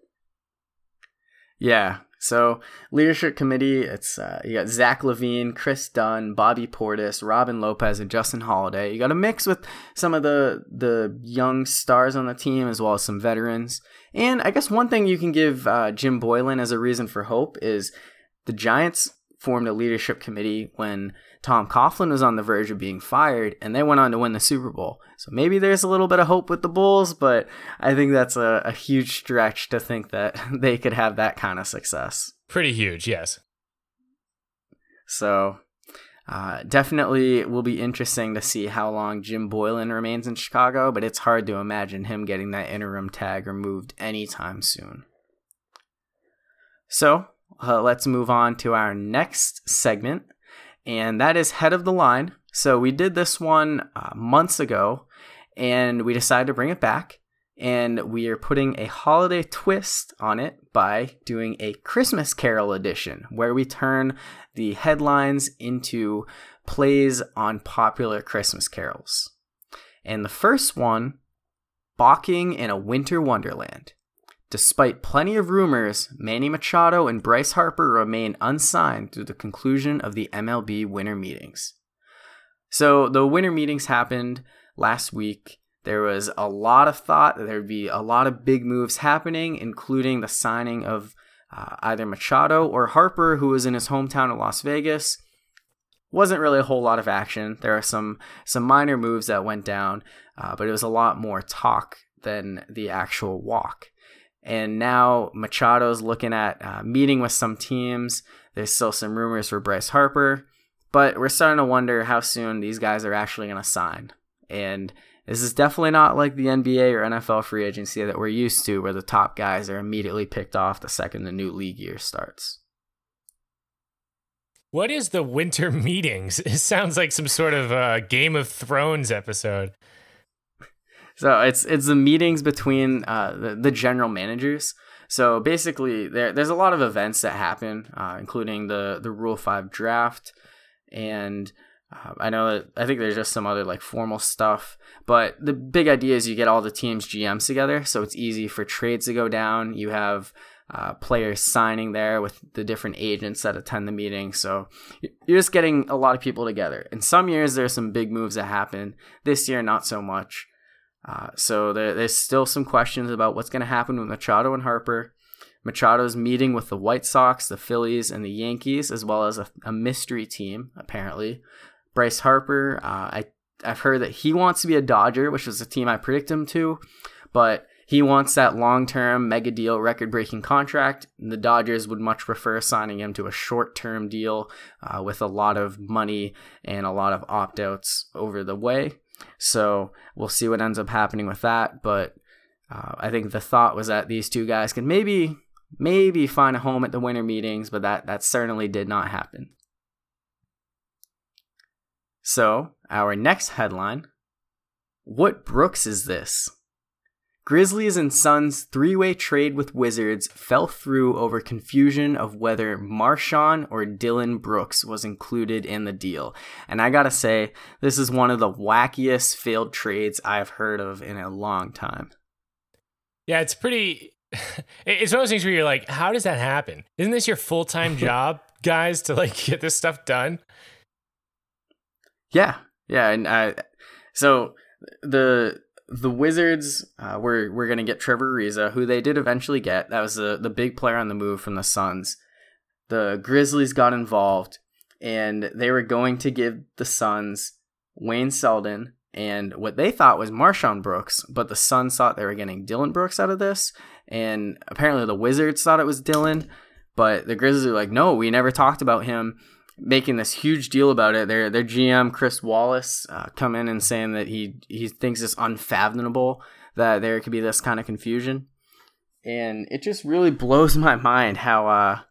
Yeah. So leadership committee, it's you got Zach LaVine, Chris Dunn, Bobby Portis, Robin Lopez, and Justin Holiday. You got a mix with some of the young stars on the team as well as some veterans. And I guess one thing you can give Jim Boylen as a reason for hope is the Giants formed a leadership committee when Tom Coughlin was on the verge of being fired, and they went on to win the Super Bowl. So maybe there's a little bit of hope with the Bulls, but I think that's a huge stretch to think that they could have that kind of success. Pretty huge, yes. So definitely will be interesting to see how long Jim Boylen remains in Chicago, but it's hard to imagine him getting that interim tag removed anytime soon. So let's move on to our next segment. And that is Head of the Line. So we did this one months ago, and we decided to bring it back. And we are putting a holiday twist on it by doing a Christmas Carol edition, where we turn the headlines into plays on popular Christmas carols. And the first one, Balking in a Winter Wonderland. Despite plenty of rumors, Manny Machado and Bryce Harper remain unsigned through the conclusion of the MLB winter meetings. So the winter meetings happened last week. There was a lot of thought that there'd be a lot of big moves happening, including the signing of either Machado or Harper, who was in his hometown of Las Vegas. wasn't really a whole lot of action. There are some minor moves that went down, but it was a lot more talk than the actual walk. And now Machado's looking at meeting with some teams. There's still some rumors for Bryce Harper, but we're starting to wonder how soon these guys are actually going to sign. And this is definitely not like the NBA or NFL free agency that we're used to, where the top guys are immediately picked off the second the new league year starts. What is the winter meetings? It sounds like some sort of Game of Thrones episode. So it's the meetings between the general managers. So basically, there's a lot of events that happen, including the Rule 5 draft, and I think there's just some other like formal stuff, but the big idea is you get all the teams' GMs together, so it's easy for trades to go down. You have players signing there with the different agents that attend the meeting, so you're just getting a lot of people together. In some years, there's some big moves that happen. This year, not so much. So there's still some questions about what's going to happen with Machado and Harper. Machado's meeting with the White Sox, the Phillies, and the Yankees, as well as a mystery team, apparently. Bryce Harper, I've heard that he wants to be a Dodger, which is a team I predict him to, but he wants that long-term mega deal, record-breaking contract. The Dodgers would much prefer signing him to a short-term deal with a lot of money and a lot of opt-outs over the way. So we'll see what ends up happening with that, but I think the thought was that these two guys could maybe find a home at the winter meetings, but that certainly did not happen. So our next headline, what Brooks is this? Grizzlies and Suns three-way trade with Wizards fell through over confusion of whether Marshawn or Dillon Brooks was included in the deal. And I gotta say, this is one of the wackiest failed trades I've heard of in a long time. Yeah, it's one of those things where you're like, how does that happen? Isn't this your full-time job, guys, to like get this stuff done? Yeah, and so the Wizards were going to get Trevor Ariza, who they did eventually get. That was the big player on the move from the Suns. The Grizzlies got involved, and they were going to give the Suns Wayne Selden and what they thought was Marshawn Brooks, but the Suns thought they were getting Dillon Brooks out of this, and apparently the Wizards thought it was Dillon, but the Grizzlies were like, no, we never talked about him, making this huge deal about it. Their GM, Chris Wallace, come in and saying that he thinks it's unfathomable that there could be this kind of confusion. And it just really blows my mind how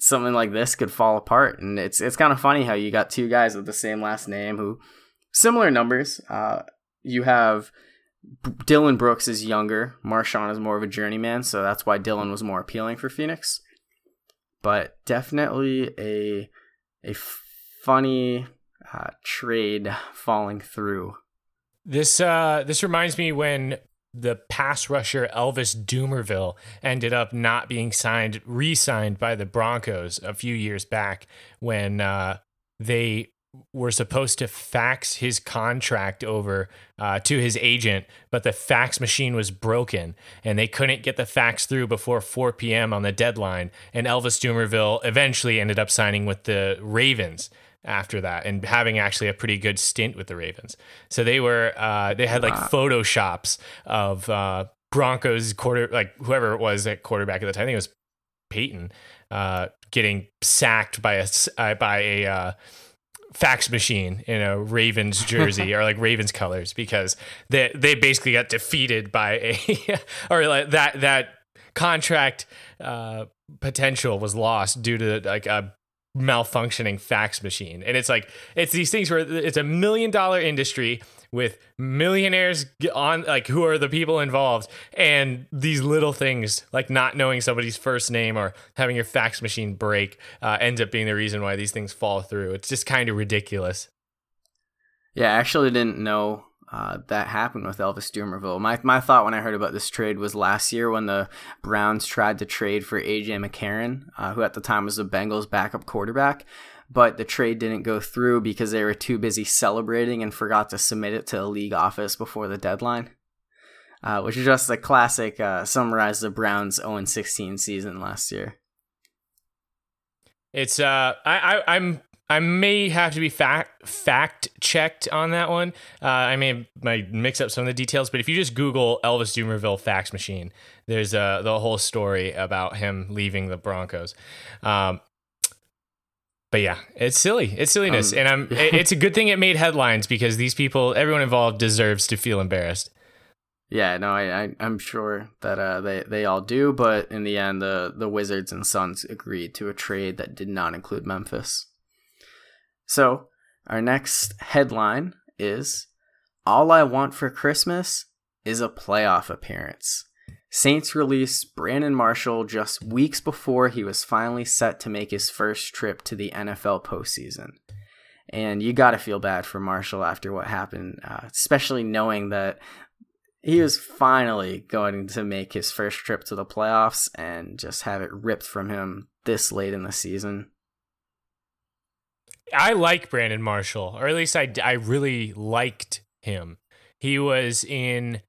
something like this could fall apart. And it's kind of funny how you got two guys with the same last name who, similar numbers. You have Dillon Brooks is younger. Marshawn is more of a journeyman, so that's why Dillon was more appealing for Phoenix. But definitely a funny trade falling through. This reminds me when the pass rusher Elvis Dumervil ended up not being re-signed by the Broncos a few years back when they were supposed to fax his contract over to his agent, but the fax machine was broken and they couldn't get the fax through before 4 p.m. on the deadline. And Elvis Dumervil eventually ended up signing with the Ravens after that and having actually a pretty good stint with the Ravens. So they had like photoshops of Broncos whoever it was at quarterback at the time. I think it was Peyton getting sacked by a fax machine in a Ravens jersey or like Ravens colors because they basically got defeated by a or like that contract potential was lost due to like a malfunctioning fax machine. And it's like it's these things where it's $1 million industry with millionaires on like who are the people involved, and these little things like not knowing somebody's first name or having your fax machine break ends up being the reason why these things fall through. It's just kind of ridiculous. Yeah, I actually didn't know that happened with Elvis Dumervil. My thought when I heard about this trade was last year when the Browns tried to trade for A.J. McCarron, who at the time was the Bengals' backup quarterback. But the trade didn't go through because they were too busy celebrating and forgot to submit it to a league office before the deadline, which is just a classic summarize the Browns' 0-16 season last year. It's I'm I may have to be fact checked on that one. I might mix up some of the details, but if you just Google Elvis Dumervil fax machine, there's the whole story about him leaving the Broncos. But yeah, it's silly. It's silliness. And it's a good thing it made headlines because these people, everyone involved deserves to feel embarrassed. Yeah, no, I'm sure that they all do. But in the end, the Wizards and Suns agreed to a trade that did not include Memphis. So our next headline is, "All I Want for Christmas is a Playoff Appearance." Saints released Brandon Marshall just weeks before he was finally set to make his first trip to the NFL postseason. And you got to feel bad for Marshall after what happened, especially knowing that he was finally going to make his first trip to the playoffs and just have it ripped from him this late in the season. I like Brandon Marshall, or at least I really liked him. He was in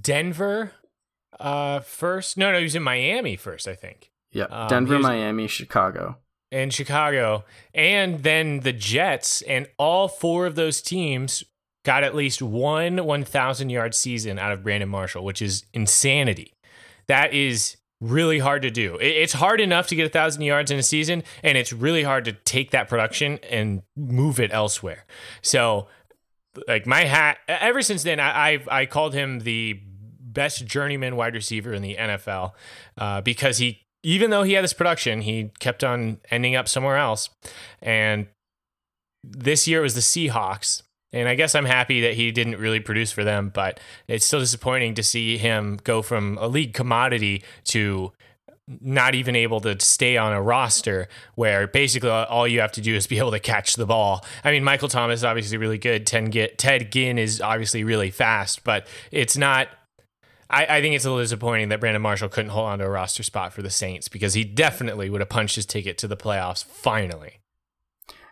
Denver first. No, he was in Miami first, I think. Yeah, Denver, Miami, Chicago. And Chicago. And then the Jets, and all four of those teams got at least one 1,000-yard season out of Brandon Marshall, which is insanity. That is really hard to do. It's hard enough to get 1,000 yards in a season, and it's really hard to take that production and move it elsewhere. So, like, my hat, ever since then, I called him the best journeyman wide receiver in the NFL because he, even though he had this production, he kept on ending up somewhere else. And this year it was the Seahawks. And I guess I'm happy that he didn't really produce for them, but it's still disappointing to see him go from a league commodity to not even able to stay on a roster where basically all you have to do is be able to catch the ball. I mean, Michael Thomas is obviously really good. Ted Ginn is obviously really fast, but it's not... I think it's a little disappointing that Brandon Marshall couldn't hold on to a roster spot for the Saints because he definitely would have punched his ticket to the playoffs finally.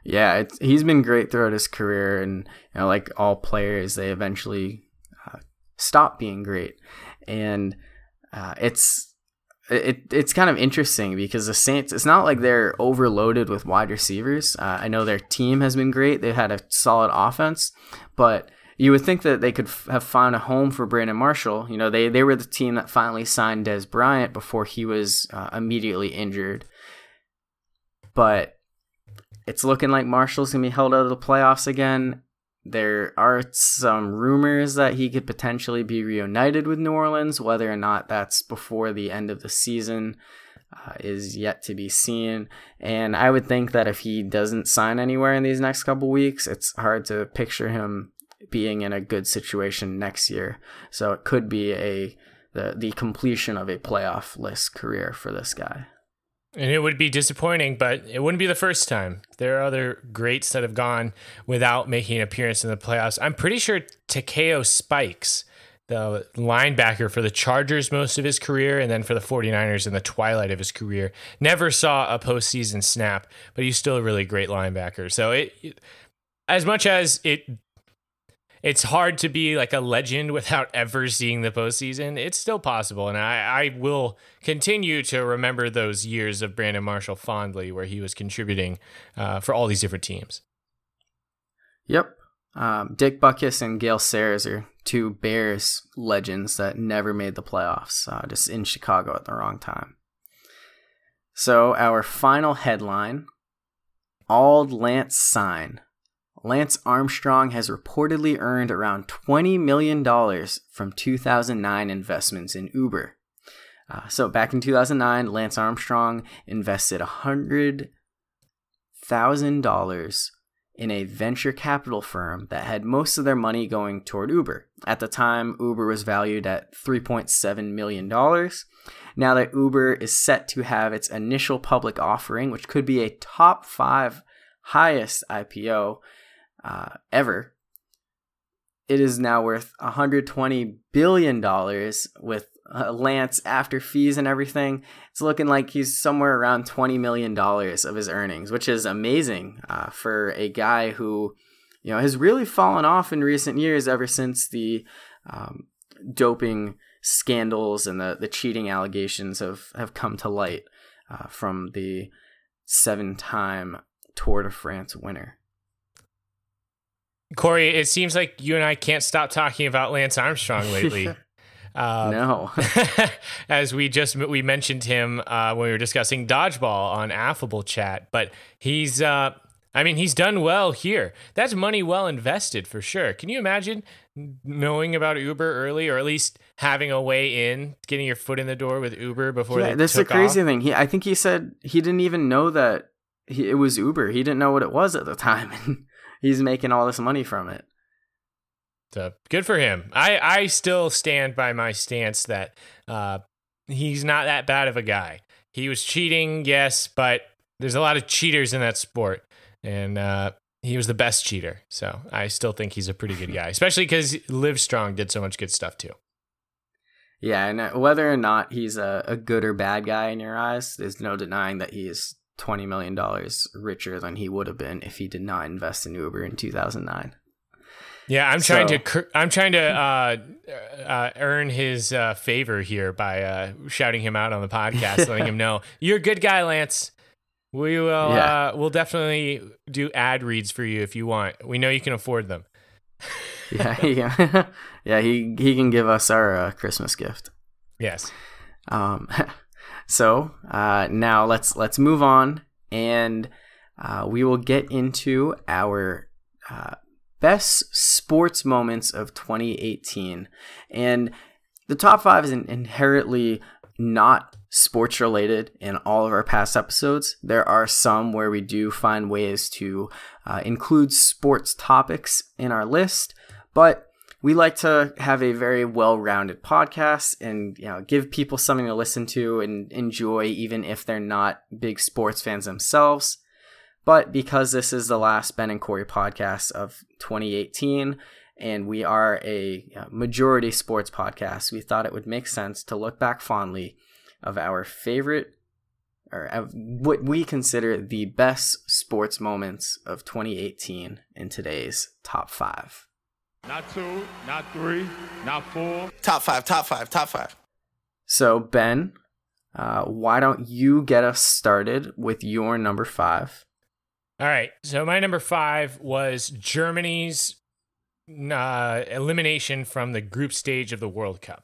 Yeah, he's been great throughout his career, and you know, like all players, they eventually stop being great, and it's kind of interesting because the Saints, it's not like they're overloaded with wide receivers. I know their team has been great; they've had a solid offense, but you would think that they could have found a home for Brandon Marshall. You know, they were the team that finally signed Dez Bryant before he was immediately injured, but it's looking like Marshall's going to be held out of the playoffs again. There are some rumors that he could potentially be reunited with New Orleans. Whether or not that's before the end of the season is yet to be seen. And I would think that if he doesn't sign anywhere in these next couple weeks, it's hard to picture him being in a good situation next year. So it could be the completion of a playoff-less career for this guy. And it would be disappointing, but it wouldn't be the first time. There are other greats that have gone without making an appearance in the playoffs. I'm pretty sure Takeo Spikes, the linebacker for the Chargers most of his career and then for the 49ers in the twilight of his career, never saw a postseason snap, but he's still a really great linebacker. So it's hard to be like a legend without ever seeing the postseason, it's still possible. And I will continue to remember those years of Brandon Marshall fondly where he was contributing for all these different teams. Yep. Dick Buckus and Gale Sayers are two Bears legends that never made the playoffs, just in Chicago at the wrong time. So our final headline, Auld Lance Sign. Lance Armstrong has reportedly earned around $20 million from 2009 investments in Uber. So back in 2009, Lance Armstrong invested $100,000 in a venture capital firm that had most of their money going toward Uber. At the time, Uber was valued at $3.7 million. Now that Uber is set to have its initial public offering, which could be a top 5 highest IPO, ever, it is now worth $120 billion with Lance after fees and everything. It's looking like he's somewhere around $20 million of his earnings, which is amazing for a guy who, you know, has really fallen off in recent years ever since the doping scandals and the cheating allegations have come to light from the 7-time Tour de France winner. Corey, it seems like you and I can't stop talking about Lance Armstrong lately. No. As we mentioned him when we were discussing dodgeball on Affable Chat, but he's he's done well here. That's money well invested for sure. Can you imagine knowing about Uber early, or at least having a way in, getting your foot in the door with Uber before they took off? Yeah, that's the crazy thing. I think he said he didn't even know that it was Uber. He didn't know what it was at the time, and he's making all this money from it. So good for him. I still stand by my stance that he's not that bad of a guy. He was cheating, yes, but there's a lot of cheaters in that sport, and he was the best cheater. So I still think he's a pretty good guy, especially because Livestrong did so much good stuff too. Yeah, and whether or not he's a good or bad guy in your eyes, there's no denying that he is $20 million richer than he would have been if he did not invest in Uber in 2009. Yeah, I'm trying to earn his favor here by shouting him out on the podcast, letting him know you're a good guy, Lance. We will we'll definitely do ad reads for you if you want. We know you can afford them. He can give us our Christmas gift. Yes. So now let's move on, and we will get into our best sports moments of 2018. And the top five is inherently not sports related in all of our past episodes. There are some where we do find ways to include sports topics in our list, but we like to have a very well-rounded podcast and give people something to listen to and enjoy, even if they're not big sports fans themselves. But because this is the last Ben and Corey podcast of 2018, and we are a majority sports podcast, we thought it would make sense to look back fondly of our favorite, or of what we consider the best sports moments of 2018 in today's top five. Not two, not three, not four. Top five. So, Ben, why don't you get us started with your number five? All right, so my number five was Germany's elimination from the group stage of the World Cup.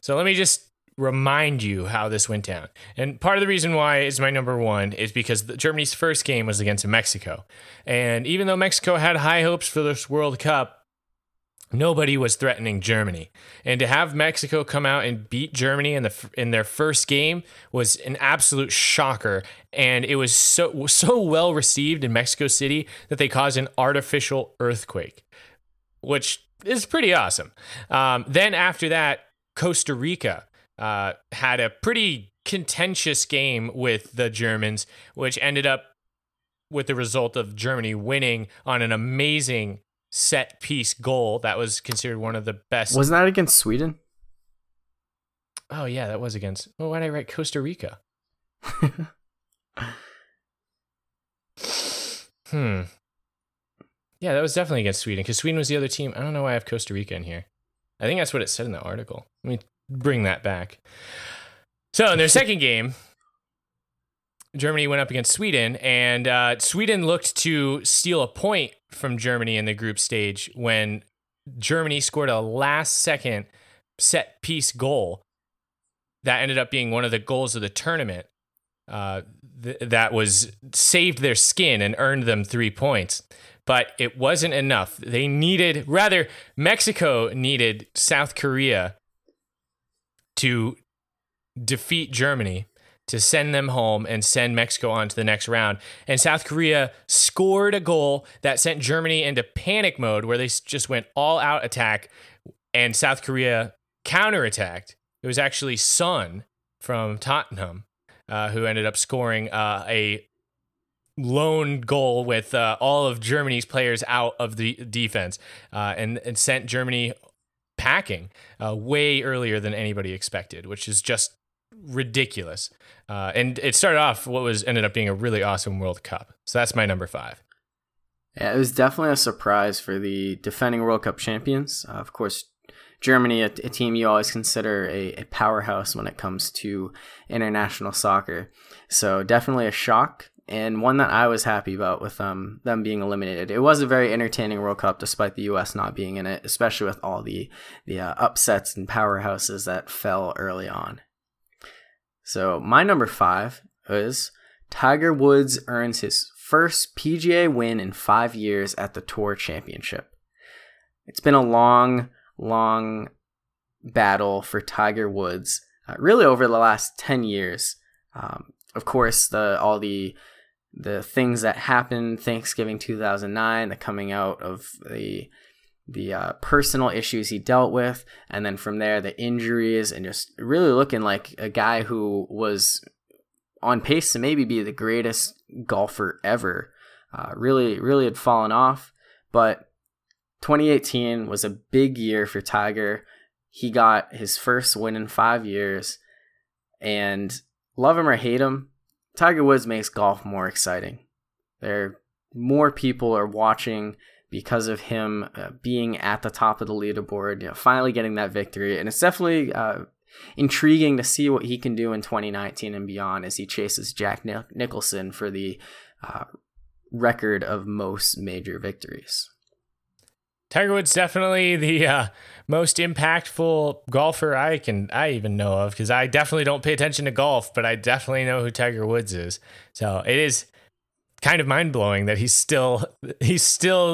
So let me just remind you how this went down. And part of the reason why it's my number one is because Germany's first game was against Mexico. And even though Mexico had high hopes for this World Cup, nobody was threatening Germany. And to have Mexico come out and beat Germany in their first game was an absolute shocker. And it was so well received in Mexico City that they caused an artificial earthquake, which is pretty awesome. Then after that, Costa Rica had a pretty contentious game with the Germans, which ended up with the result of Germany winning on an amazing set piece goal that was considered one of the best. Wasn't that against Sweden? Oh yeah, that was against. Well, why did I write Costa Rica? Yeah, that was definitely against Sweden because Sweden was the other team. I don't know why I have Costa Rica in here. I think that's what it said in the article. I mean, bring that back. So in their second game, Germany went up against Sweden, and Sweden looked to steal a point from Germany in the group stage when Germany scored a last-second set-piece goal that ended up being one of the goals of the tournament that was saved their skin and earned them 3 points. But it wasn't enough. Mexico needed South Korea to defeat Germany, to send them home and send Mexico on to the next round. And South Korea scored a goal that sent Germany into panic mode, where they just went all-out attack, and South Korea counterattacked. It was actually Son from Tottenham who ended up scoring a lone goal with all of Germany's players out of the defense and sent Germany packing way earlier than anybody expected, which is just ridiculous. And it started off ended up being a really awesome World Cup. So that's my number five. Yeah, it was definitely a surprise for the defending World Cup champions. Of course, Germany, a team you always consider a powerhouse when it comes to international soccer. So definitely a shock. and one that I was happy about with them being eliminated. It was a very entertaining World Cup, despite the U.S. not being in it, especially with all the upsets and powerhouses that fell early on. So my number 5 is Tiger Woods earns his first PGA win in 5 years at the Tour Championship. It's been a long, long battle for Tiger Woods, really over the last 10 years. Of course, all the things that happened, Thanksgiving 2009, the coming out of the personal issues he dealt with, and then from there, the injuries, and just really looking like a guy who was on pace to maybe be the greatest golfer ever. Really had fallen off, but 2018 was a big year for Tiger. He got his first win in 5 years, and love him or hate him, Tiger Woods makes golf more exciting. More people are watching because of him being at the top of the leaderboard, finally getting that victory. And it's definitely intriguing to see what he can do in 2019 and beyond as he chases Jack Nicholson for the record of most major victories. Tiger Woods definitely the most impactful golfer I even know of, because I definitely don't pay attention to golf, but I definitely know who Tiger Woods is. So it is kind of mind blowing that he still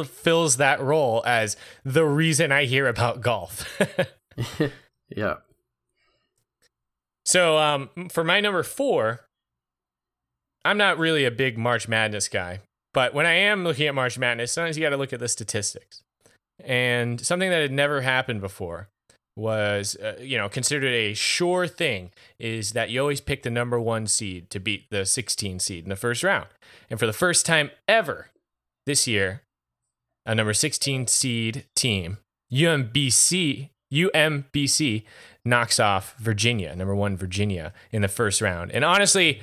fills that role as the reason I hear about golf. Yeah. So for my number 4, I'm not really a big March Madness guy, but when I am looking at March Madness, sometimes you got to look at the statistics. And something that had never happened before was, considered a sure thing is that you always pick the number 1 seed to beat the 16 seed in the first round. And for the first time ever this year, a number 16 seed team, UMBC knocks off Virginia, number 1 Virginia, in the first round. And honestly,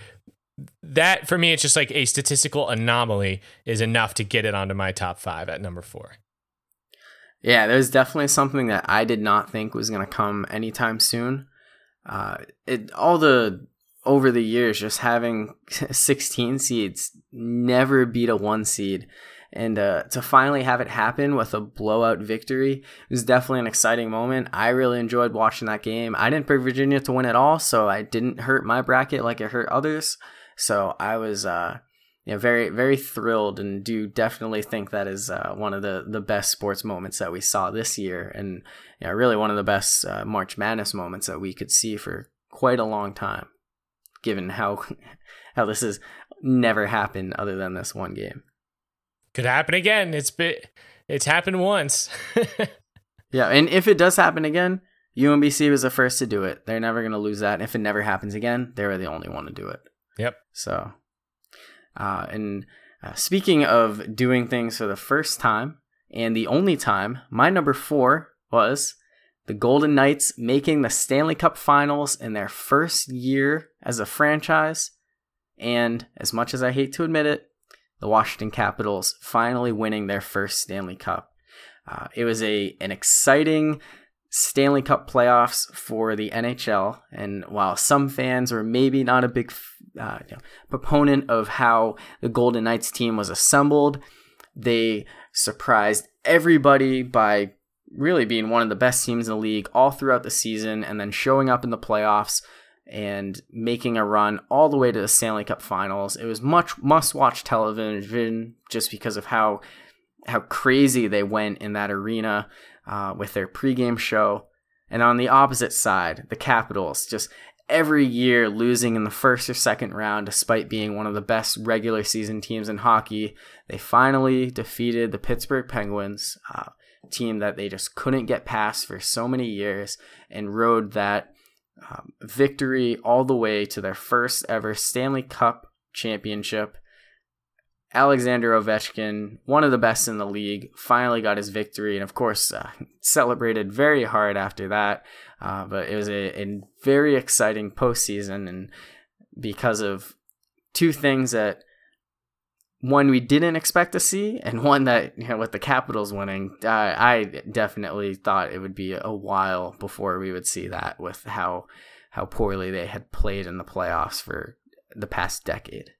that for me, it's just like a statistical anomaly is enough to get it onto my top 5 at number 4. Yeah, there's definitely something that I did not think was going to come anytime soon. Over the years, just having 16 seeds never beat a 1 seed. And to finally have it happen with a blowout victory was definitely an exciting moment. I really enjoyed watching that game. I didn't pick Virginia to win at all, so I didn't hurt my bracket like it hurt others. So I was... very, very thrilled, and do definitely think that is one of the best sports moments that we saw this year, and really one of the best March Madness moments that we could see for quite a long time, given how this has never happened other than this one game. Could happen again. It's happened once. Yeah, and if it does happen again, UMBC was the first to do it. They're never going to lose that. And if it never happens again, they were the only one to do it. Yep. So... And speaking of doing things for the first time and the only time, my number 4 was the Golden Knights making the Stanley Cup Finals in their first year as a franchise. And as much as I hate to admit it, the Washington Capitals finally winning their first Stanley Cup. It was an exciting Stanley Cup playoffs for the NHL, and while some fans were maybe not a big proponent of how the Golden Knights team was assembled, they surprised everybody by really being one of the best teams in the league all throughout the season, and then showing up in the playoffs and making a run all the way to the Stanley Cup Finals. It was much must-watch television just because of how crazy they went in that arena with their pregame show. And on the opposite side, the Capitals, just every year losing in the first or second round, despite being one of the best regular season teams in hockey. They finally defeated the Pittsburgh Penguins, team that they just couldn't get past for so many years, and rode that victory all the way to their first ever Stanley Cup championship. Alexander Ovechkin, one of the best in the league, finally got his victory, and of course celebrated very hard after that. But it was a very exciting postseason, and because of two things that one we didn't expect to see, and one that with the Capitals winning, I definitely thought it would be a while before we would see that, with how poorly they had played in the playoffs for the past decade.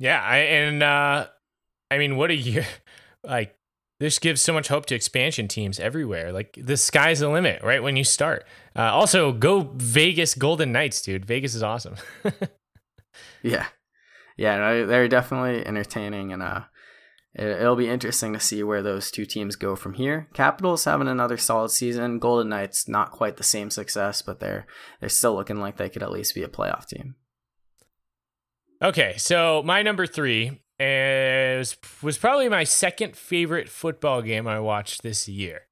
Yeah, I mean, what a year. Like, this gives so much hope to expansion teams everywhere. Like, the sky's the limit, right, when you start. Also, go Vegas Golden Knights, dude. Vegas is awesome. Yeah. Yeah, no, they're definitely entertaining, and it'll be interesting to see where those two teams go from here. Capitals having another solid season. Golden Knights, not quite the same success, but they're still looking like they could at least be a playoff team. Okay, so my number three was probably my second favorite football game I watched this year,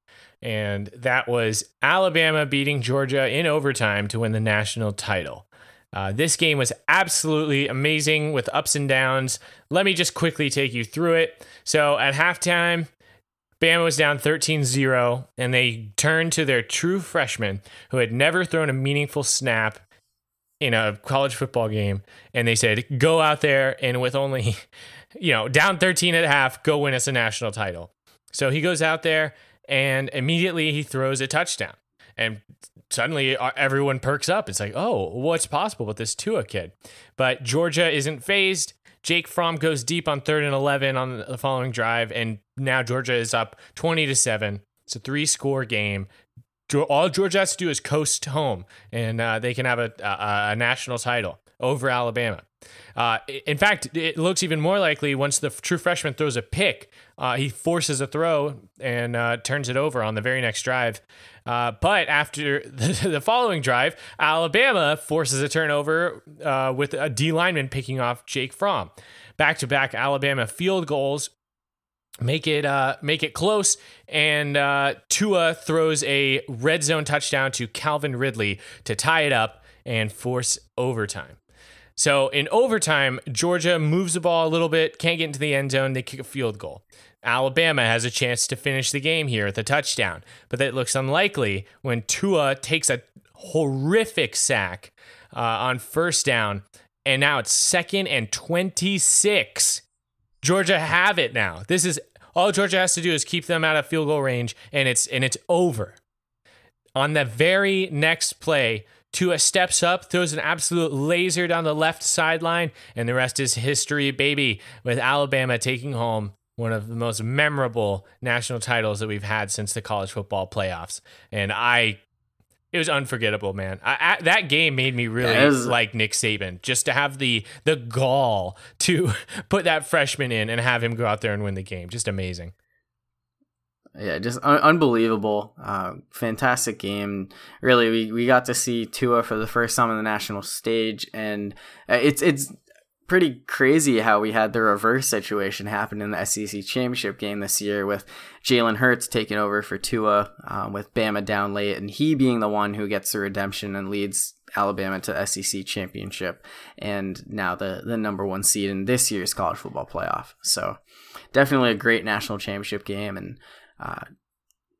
and that was Alabama beating Georgia in overtime to win the national title. This game was absolutely amazing with ups and downs. Let me just quickly take you through it. So at halftime, Bama was down 13-0, and they turned to their true freshman who had never thrown a meaningful snap in a college football game, and they said, go out there and with only, down 13 at half, go win us a national title. So he goes out there, and immediately he throws a touchdown. And suddenly everyone perks up. It's like, oh, what's possible with this Tua kid? But Georgia isn't phased. Jake Fromm goes deep on 3rd and 11 on the following drive, and now Georgia is up 20-7. It's a 3-score game. All Georgia has to do is coast home, and they can have a national title over Alabama. In fact, it looks even more likely once the true freshman throws a pick. He forces a throw and turns it over on the very next drive. But after the following drive, Alabama forces a turnover with a D lineman picking off Jake Fromm. Back-to-back Alabama field goals make it close, and Tua throws a red zone touchdown to Calvin Ridley to tie it up and force overtime. So in overtime, Georgia moves the ball a little bit, can't get into the end zone, they kick a field goal. Alabama has a chance to finish the game here with a touchdown, but that looks unlikely when Tua takes a horrific sack on first down, and now it's 2nd and 26. Georgia have it now. This is all Georgia has to do is keep them out of field goal range, and it's over. On the very next play, Tua steps up, throws an absolute laser down the left sideline, and the rest is history, baby, with Alabama taking home one of the most memorable national titles that we've had since the college football playoffs. And it was unforgettable, man. That game made me really like Nick Saban, just to have the gall to put that freshman in and have him go out there and win the game. Just amazing. Yeah, just unbelievable. Fantastic game. Really, we got to see Tua for the first time on the national stage, and it's pretty crazy how we had the reverse situation happen in the SEC championship game this year, with Jalen Hurts taking over for Tua with Bama down late, and he being the one who gets the redemption and leads Alabama to SEC championship, and now the number one seed in this year's college football playoff. So definitely a great national championship game, and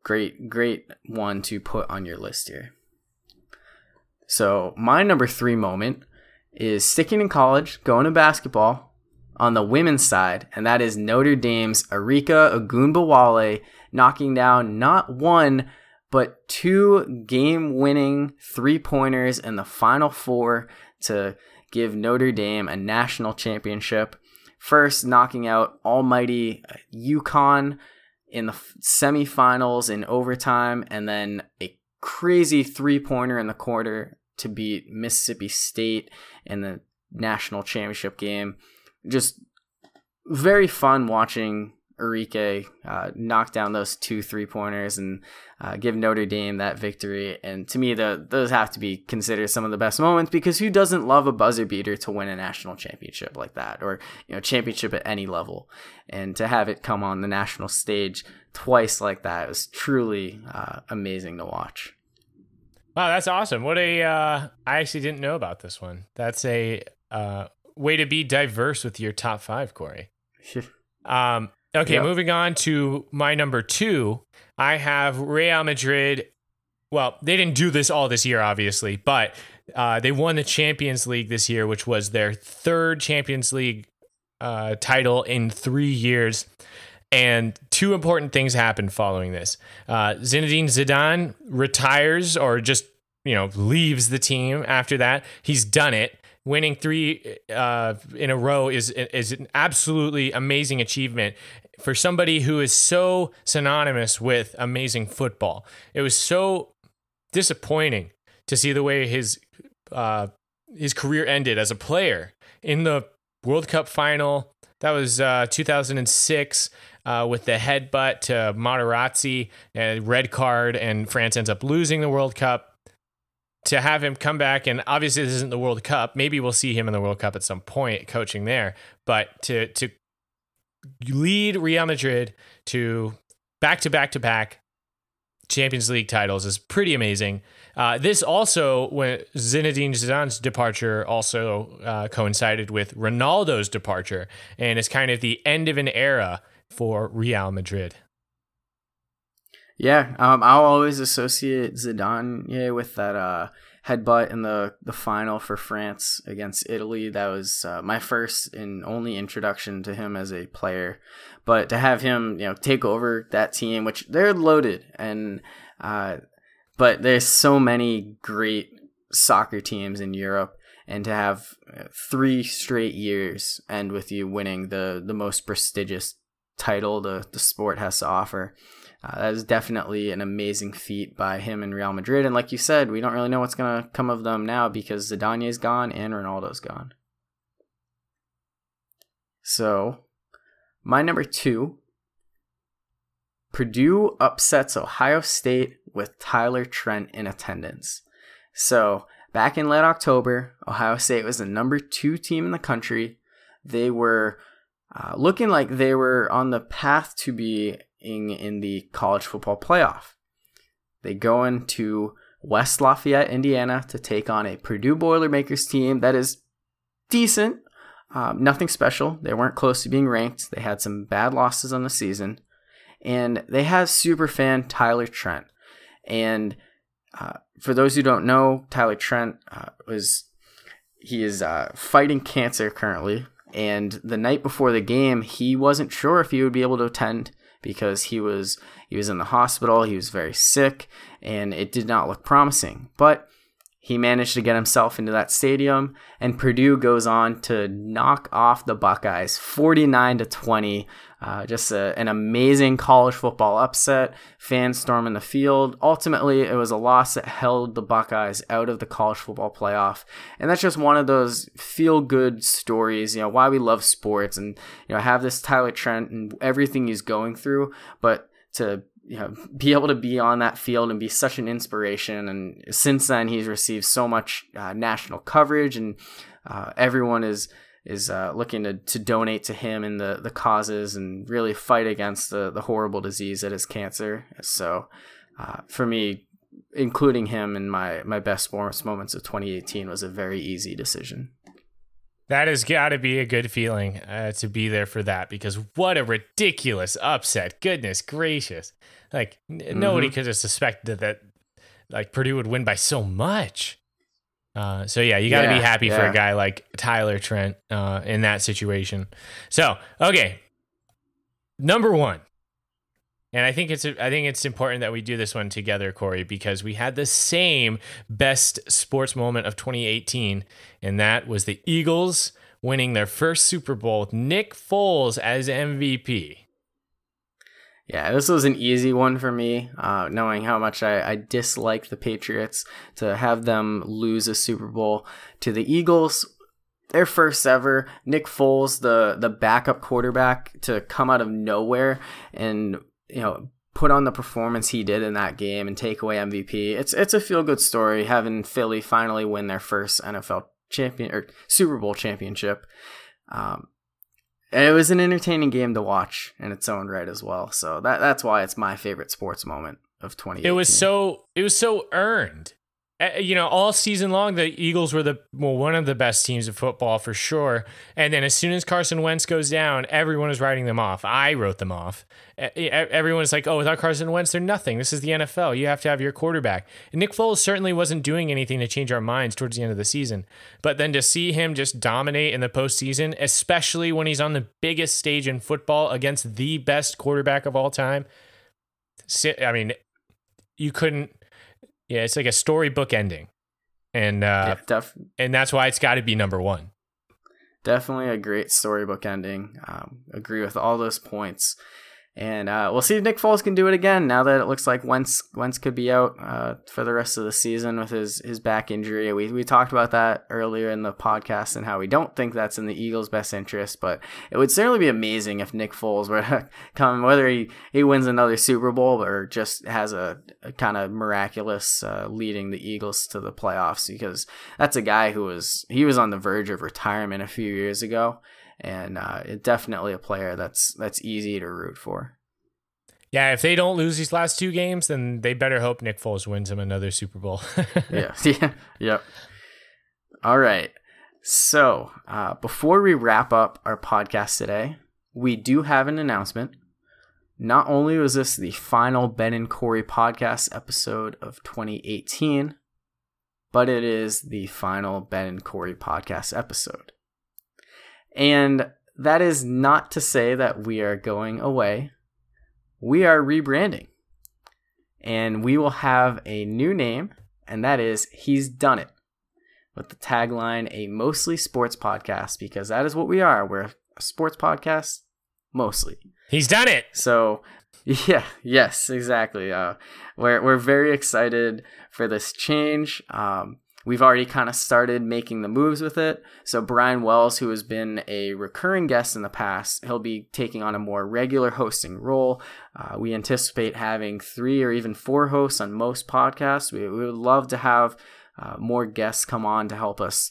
great one to put on your list here. So my number three moment is sticking in college, going to basketball on the women's side, and that is Notre Dame's Erika Ogunbowale knocking down not one, but 2 game-winning three-pointers in the Final Four to give Notre Dame a national championship. First, knocking out almighty UConn in the semifinals in overtime, and then a crazy three-pointer in the quarter to beat Mississippi State in the national championship game. Just very fun watching Enrique knock down those 2 3-pointers and give Notre Dame that victory. And to me, those have to be considered some of the best moments, because who doesn't love a buzzer beater to win a national championship like that, or championship at any level? And to have it come on the national stage twice like that was truly amazing to watch. Wow, that's awesome. What a, I actually didn't know about this one. That's a way to be diverse with your top 5, Corey. Okay, yep. Moving on to my number 2, I have Real Madrid. Well, they didn't do this all this year, obviously, but they won the Champions League this year, which was their 3rd Champions League title in 3 years. And 2 important things happened following this. Zinedine Zidane retires, or just leaves the team after that. He's done it. winning three in a row is an absolutely amazing achievement for somebody who is so synonymous with amazing football. It was so disappointing to see the way his career ended as a player in the World Cup final. That was 2006 with the headbutt to Materazzi and red card, and France ends up losing the World Cup. To have him come back, and obviously this isn't the World Cup. Maybe we'll see him in the World Cup at some point coaching there. But to lead Real Madrid to back-to-back-to-back Champions League titles is pretty amazing. This also, when Zinedine Zidane's departure also coincided with Ronaldo's departure, and it's kind of the end of an era for Real Madrid. Yeah, I'll always associate Zidane with that headbutt in the final for France against Italy. That was my first and only introduction to him as a player. But to have him, take over that team, which they're loaded, and but there's so many great soccer teams in Europe, and to have 3 straight years end with you winning the most prestigious title the sport has to offer. That is definitely an amazing feat by him in Real Madrid. And like you said, we don't really know what's going to come of them now because Zidane is gone and Ronaldo's gone. So, my number 2, Purdue upsets Ohio State with Tyler Trent in attendance. So, back in late October, Ohio State was the number 2 team in the country. They were looking like they were on the path to be in the college football playoff. They go into West Lafayette, Indiana to take on a Purdue Boilermakers team that is decent, nothing special. They weren't close to being ranked. They had some bad losses on the season, and they have superfan Tyler Trent. And for those who don't know, Tyler Trent is fighting cancer currently, and the night before the game, he wasn't sure if he would be able to attend because he was in the hospital, he was very sick, and it did not look promising. But he managed to get himself into that stadium, and Purdue goes on to knock off the Buckeyes 49-20. Just an amazing college football upset, fans storming the field. Ultimately, it was a loss that held the Buckeyes out of the college football playoff. And that's just one of those feel-good stories, why we love sports, and, have this Tyler Trent and everything he's going through, but to be able to be on that field and be such an inspiration. And since then, he's received so much national coverage, and everyone is looking to donate to him and the causes, and really fight against the horrible disease that is cancer. So for me, including him in my best sports moments of 2018 was a very easy decision. That has got to be a good feeling to be there for that, because what a ridiculous upset. Goodness gracious. Like nobody could have suspected that Purdue would win by so much. So yeah, you got to be happy for a guy like Tyler Trent in that situation. So, okay. Number 1. And I think it's important that we do this one together, Corey, because we had the same best sports moment of 2018, and that was the Eagles winning their first Super Bowl with Nick Foles as MVP. Yeah, this was an easy one for me, knowing how much I dislike the Patriots. To have them lose a Super Bowl to the Eagles, their first ever. Nick Foles, the backup quarterback, to come out of nowhere and put on the performance he did in that game and take away MVP. It's a feel-good story, having Philly finally win their first NFL champion or Super Bowl championship. And it was an entertaining game to watch in its own right as well. So that's why it's my favorite sports moment of 2018. It was so earned. All season long, the Eagles were one of the best teams of football for sure. And then as soon as Carson Wentz goes down, everyone is writing them off. I wrote them off. Everyone's like, oh, without Carson Wentz, they're nothing. This is the NFL. You have to have your quarterback. And Nick Foles certainly wasn't doing anything to change our minds towards the end of the season. But then to see him just dominate in the postseason, especially when he's on the biggest stage in football against the best quarterback of all time, you couldn't. Yeah, it's like a storybook ending. And that's why it's got to be number one. Definitely a great storybook ending. Agree with all those points. And we'll see if Nick Foles can do it again now that it looks like Wentz could be out for the rest of the season with his back injury. We talked about that earlier in the podcast and how we don't think that's in the Eagles' best interest, but it would certainly be amazing if Nick Foles were to come, whether he wins another Super Bowl or just has a kind of miraculous leading the Eagles to the playoffs, because that's a guy who was on the verge of retirement a few years ago. And definitely a player that's easy to root for. Yeah, if they don't lose these last two games, then they better hope Nick Foles wins him another Super Bowl. Yeah. All right. So before we wrap up our podcast today, we do have an announcement. Not only was this the final Ben and Corey podcast episode of 2018, but it is the final Ben and Corey podcast episode. And that is not to say that we are going away. We are rebranding. And we will have a new name, and that is He's Done It, with the tagline, a mostly sports podcast, because that is what we are. We're a sports podcast, mostly. He's done it. So, yeah, yes, exactly. We're very excited for this change. We've already kind of started making the moves with it. So Brian Wells, who has been a recurring guest in the past, he'll be taking on a more regular hosting role. We anticipate having 3 or even 4 hosts on most podcasts. We would love to have more guests come on to help us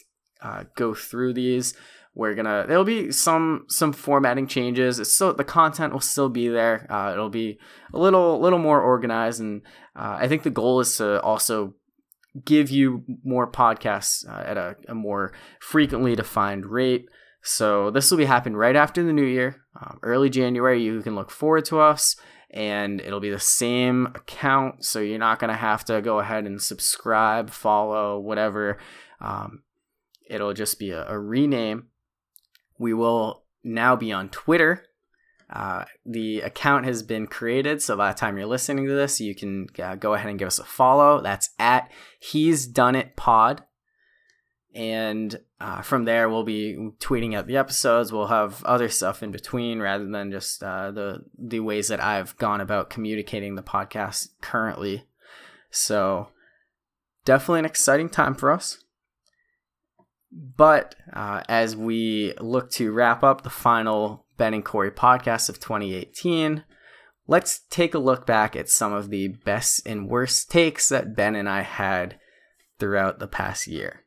go through these. There'll be some formatting changes. It's still, the content will still be there. It'll be a little more organized. And I think the goal is to also give you more podcasts at a more frequently defined rate. So this will be happening right after the new year, early January. You can look forward to us, and it'll be the same account. So you're not going to have to go ahead and subscribe, follow, whatever. It'll just be a rename. We will now be on Twitter. The account has been created, so by the time you're listening to this, you can go ahead and give us a follow. That's at He's Done It Pod. And from there, we'll be tweeting out the episodes. We'll have other stuff in between rather than just the ways that I've gone about communicating the podcast currently. So definitely an exciting time for us. But as we look to wrap up the final Ben and Corey podcast of 2018, let's take a look back at some of the best and worst takes that Ben and I had throughout the past year.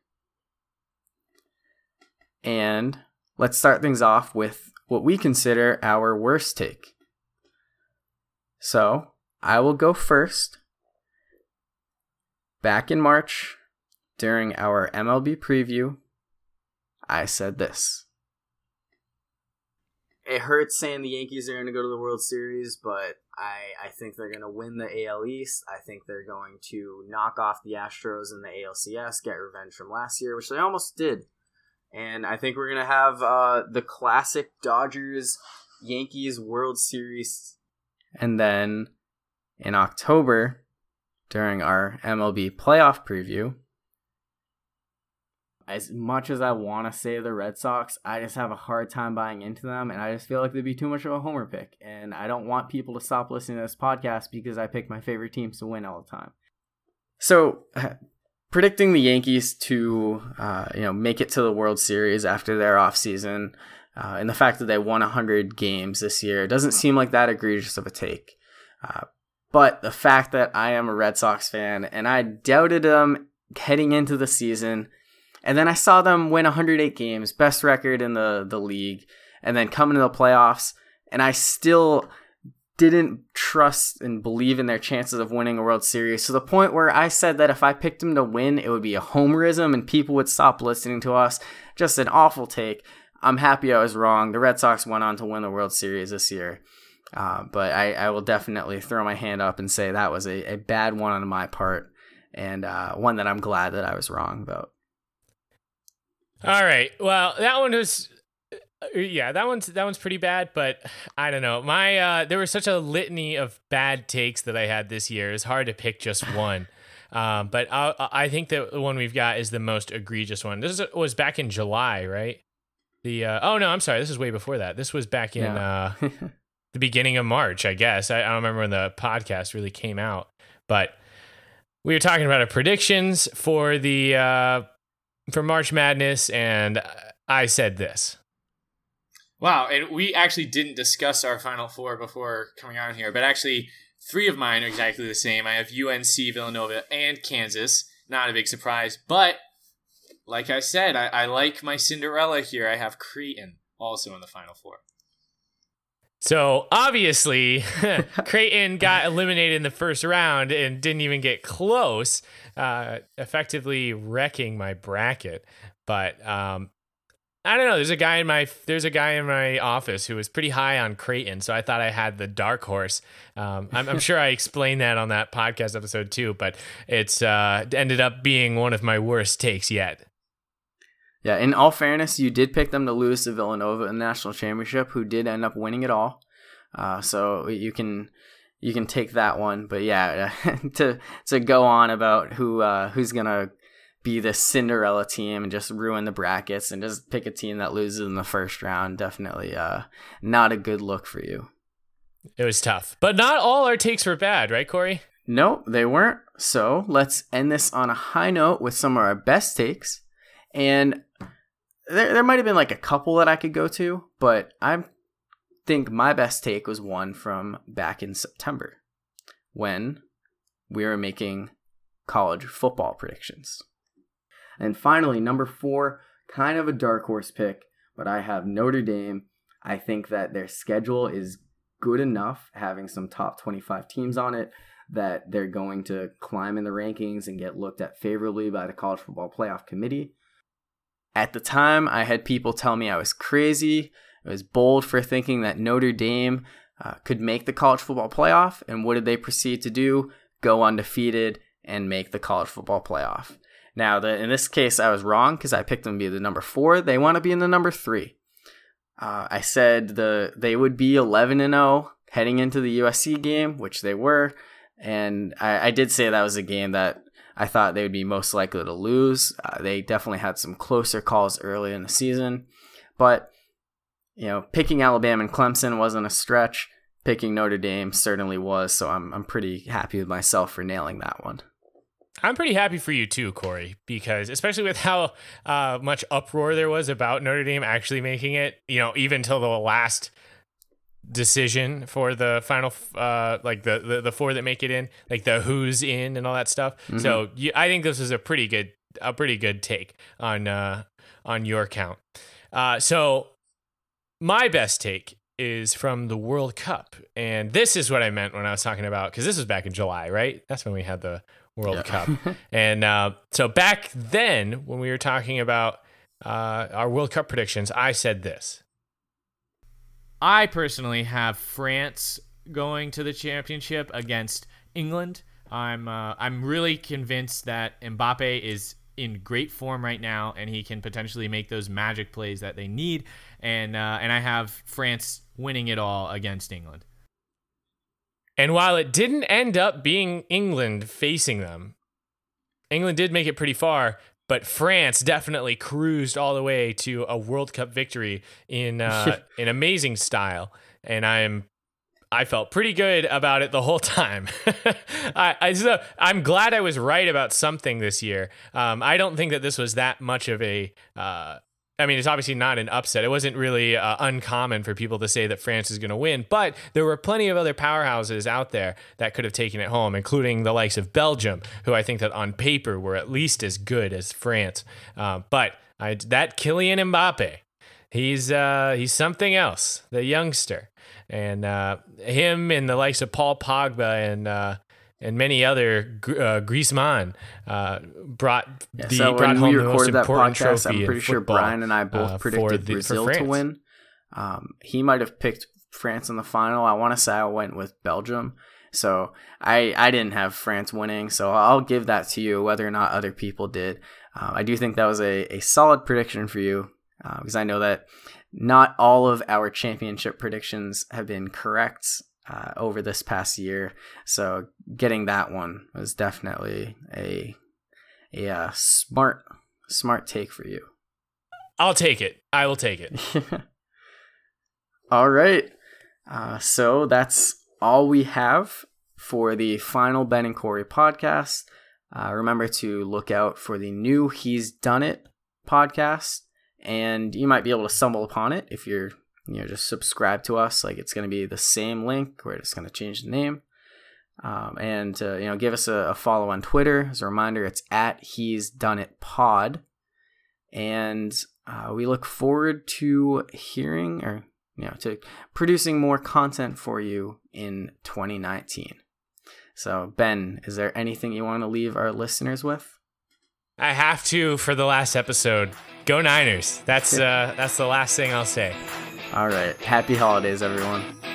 And let's start things off with what we consider our worst take. So I will go first. Back in March, during our MLB preview, I said this. It hurts saying the Yankees are going to go to the World Series, but I think they're going to win the AL East. I think they're going to knock off the Astros in the ALCS, get revenge from last year, which they almost did. And I think we're going to have the classic Dodgers-Yankees World Series. And then in October, during our MLB playoff preview, as much as I want to say the Red Sox, I just have a hard time buying into them, and I just feel like they'd be too much of a homer pick, and I don't want people to stop listening to this podcast because I pick my favorite teams to win all the time. So predicting the Yankees to make it to the World Series after their offseason and the fact that they won 100 games this year doesn't seem like that egregious of a take. But the fact that I am a Red Sox fan, and I doubted them heading into the season, and then I saw them win 108 games, best record in the league, and then come into the playoffs, and I still didn't trust and believe in their chances of winning a World Series, to the point where I said that if I picked them to win, it would be a homerism and people would stop listening to us. Just an awful take. I'm happy I was wrong. The Red Sox went on to win the World Series this year. But I will definitely throw my hand up and say that was a bad one on my part, and one that I'm glad that I was wrong about. All right. Well, that one's pretty bad, but I don't know. My there was such a litany of bad takes that I had this year. It's hard to pick just one. But I think that the one we've got is the most egregious one. This was back in July, right? The oh no, I'm sorry, this is way before that. This was back in the beginning of March, I guess. I don't remember when the podcast really came out, but we were talking about our predictions for the for March Madness, and I said this. Wow, and we actually didn't discuss our Final Four before coming on here, but actually three of mine are exactly the same. I have UNC, Villanova, and Kansas. Not a big surprise, but like I said, I like my Cinderella here. I have Creighton also in the Final Four. So obviously, Creighton got eliminated in the first round and didn't even get close, effectively wrecking my bracket. But I don't know. There's a guy in my office who was pretty high on Creighton, so I thought I had the dark horse. I'm sure I explained that on that podcast episode too, but it's ended up being one of my worst takes yet. Yeah, in all fairness, you did pick them to lose to Villanova in the national championship, who did end up winning it all. So you can take that one. But yeah, to go on about who's gonna be the Cinderella team and just ruin the brackets and just pick a team that loses in the first round, definitely not a good look for you. It was tough, but not all our takes were bad, right, Corey? No, they weren't. So let's end this on a high note with some of our best takes. And there might have been like a couple that I could go to, but I think my best take was one from back in September when we were making college football predictions. And finally, number 4, kind of a dark horse pick, but I have Notre Dame. I think that their schedule is good enough, having some top 25 teams on it, that they're going to climb in the rankings and get looked at favorably by the College Football Playoff Committee. At the time, I had people tell me I was crazy. I was bold for thinking that Notre Dame could make the college football playoff. And what did they proceed to do? Go undefeated and make the college football playoff. Now, in this case, I was wrong because I picked them to be the number 4. They want to be in the number 3. I said they would be 11-0 heading into the USC game, which they were. And I did say that was a game that I thought they would be most likely to lose. They definitely had some closer calls early in the season. But, you know, picking Alabama and Clemson wasn't a stretch. Picking Notre Dame certainly was. So I'm pretty happy with myself for nailing that one. I'm pretty happy for you too, Corey, because especially with how much uproar there was about Notre Dame actually making it, you know, even till the last decision for the final like the 4 that make it in, like the who's in and all that stuff. Mm-hmm. So I think this is a pretty good take on your count. So my best take is from the World Cup, and this is what I meant when I was talking about, because this was back in July, right? That's when we had the World Cup. And so back then when we were talking about our World Cup predictions, I said this. I personally have France going to the championship against England. I'm really convinced that Mbappe is in great form right now, and he can potentially make those magic plays that they need. And I have France winning it all against England. And while it didn't end up being England facing them, England did make it pretty far. But France definitely cruised all the way to a World Cup victory in amazing style, and I felt pretty good about it the whole time. I'm glad I was right about something this year. I don't think that this was that much of a. I mean, it's obviously not an upset. It wasn't really uncommon for people to say that France is going to win, but there were plenty of other powerhouses out there that could have taken it home, including the likes of Belgium, who I think that on paper were at least as good as France. But Kylian Mbappe, he's something else, the youngster. And him and the likes of Paul Pogba and many other Griezmann brought home the most important podcast, trophy. I'm pretty sure Brian and I both predicted Brazil to win. He might have picked France in the final. I want to say I went with Belgium. So I didn't have France winning. So I'll give that to you, whether or not other people did. I do think that was a solid prediction for you, because I know that not all of our championship predictions have been correct. over this past year. So getting that one was definitely a smart take for you. I'll take it. I will take it. All right. So that's all we have for the final Ben and Corey podcast. Remember to look out for the new He's Done It podcast, and you might be able to stumble upon it if you're, just subscribe to us. Like, it's going to be the same link. We're just going to change the name. And give us a follow on Twitter. As a reminder, it's at He's Done It Pod. And we look forward to hearing to producing more content for you in 2019. So, Ben, is there anything you want to leave our listeners with? I have to, for the last episode, go Niners. That's the last thing I'll say. All right. Happy holidays, everyone.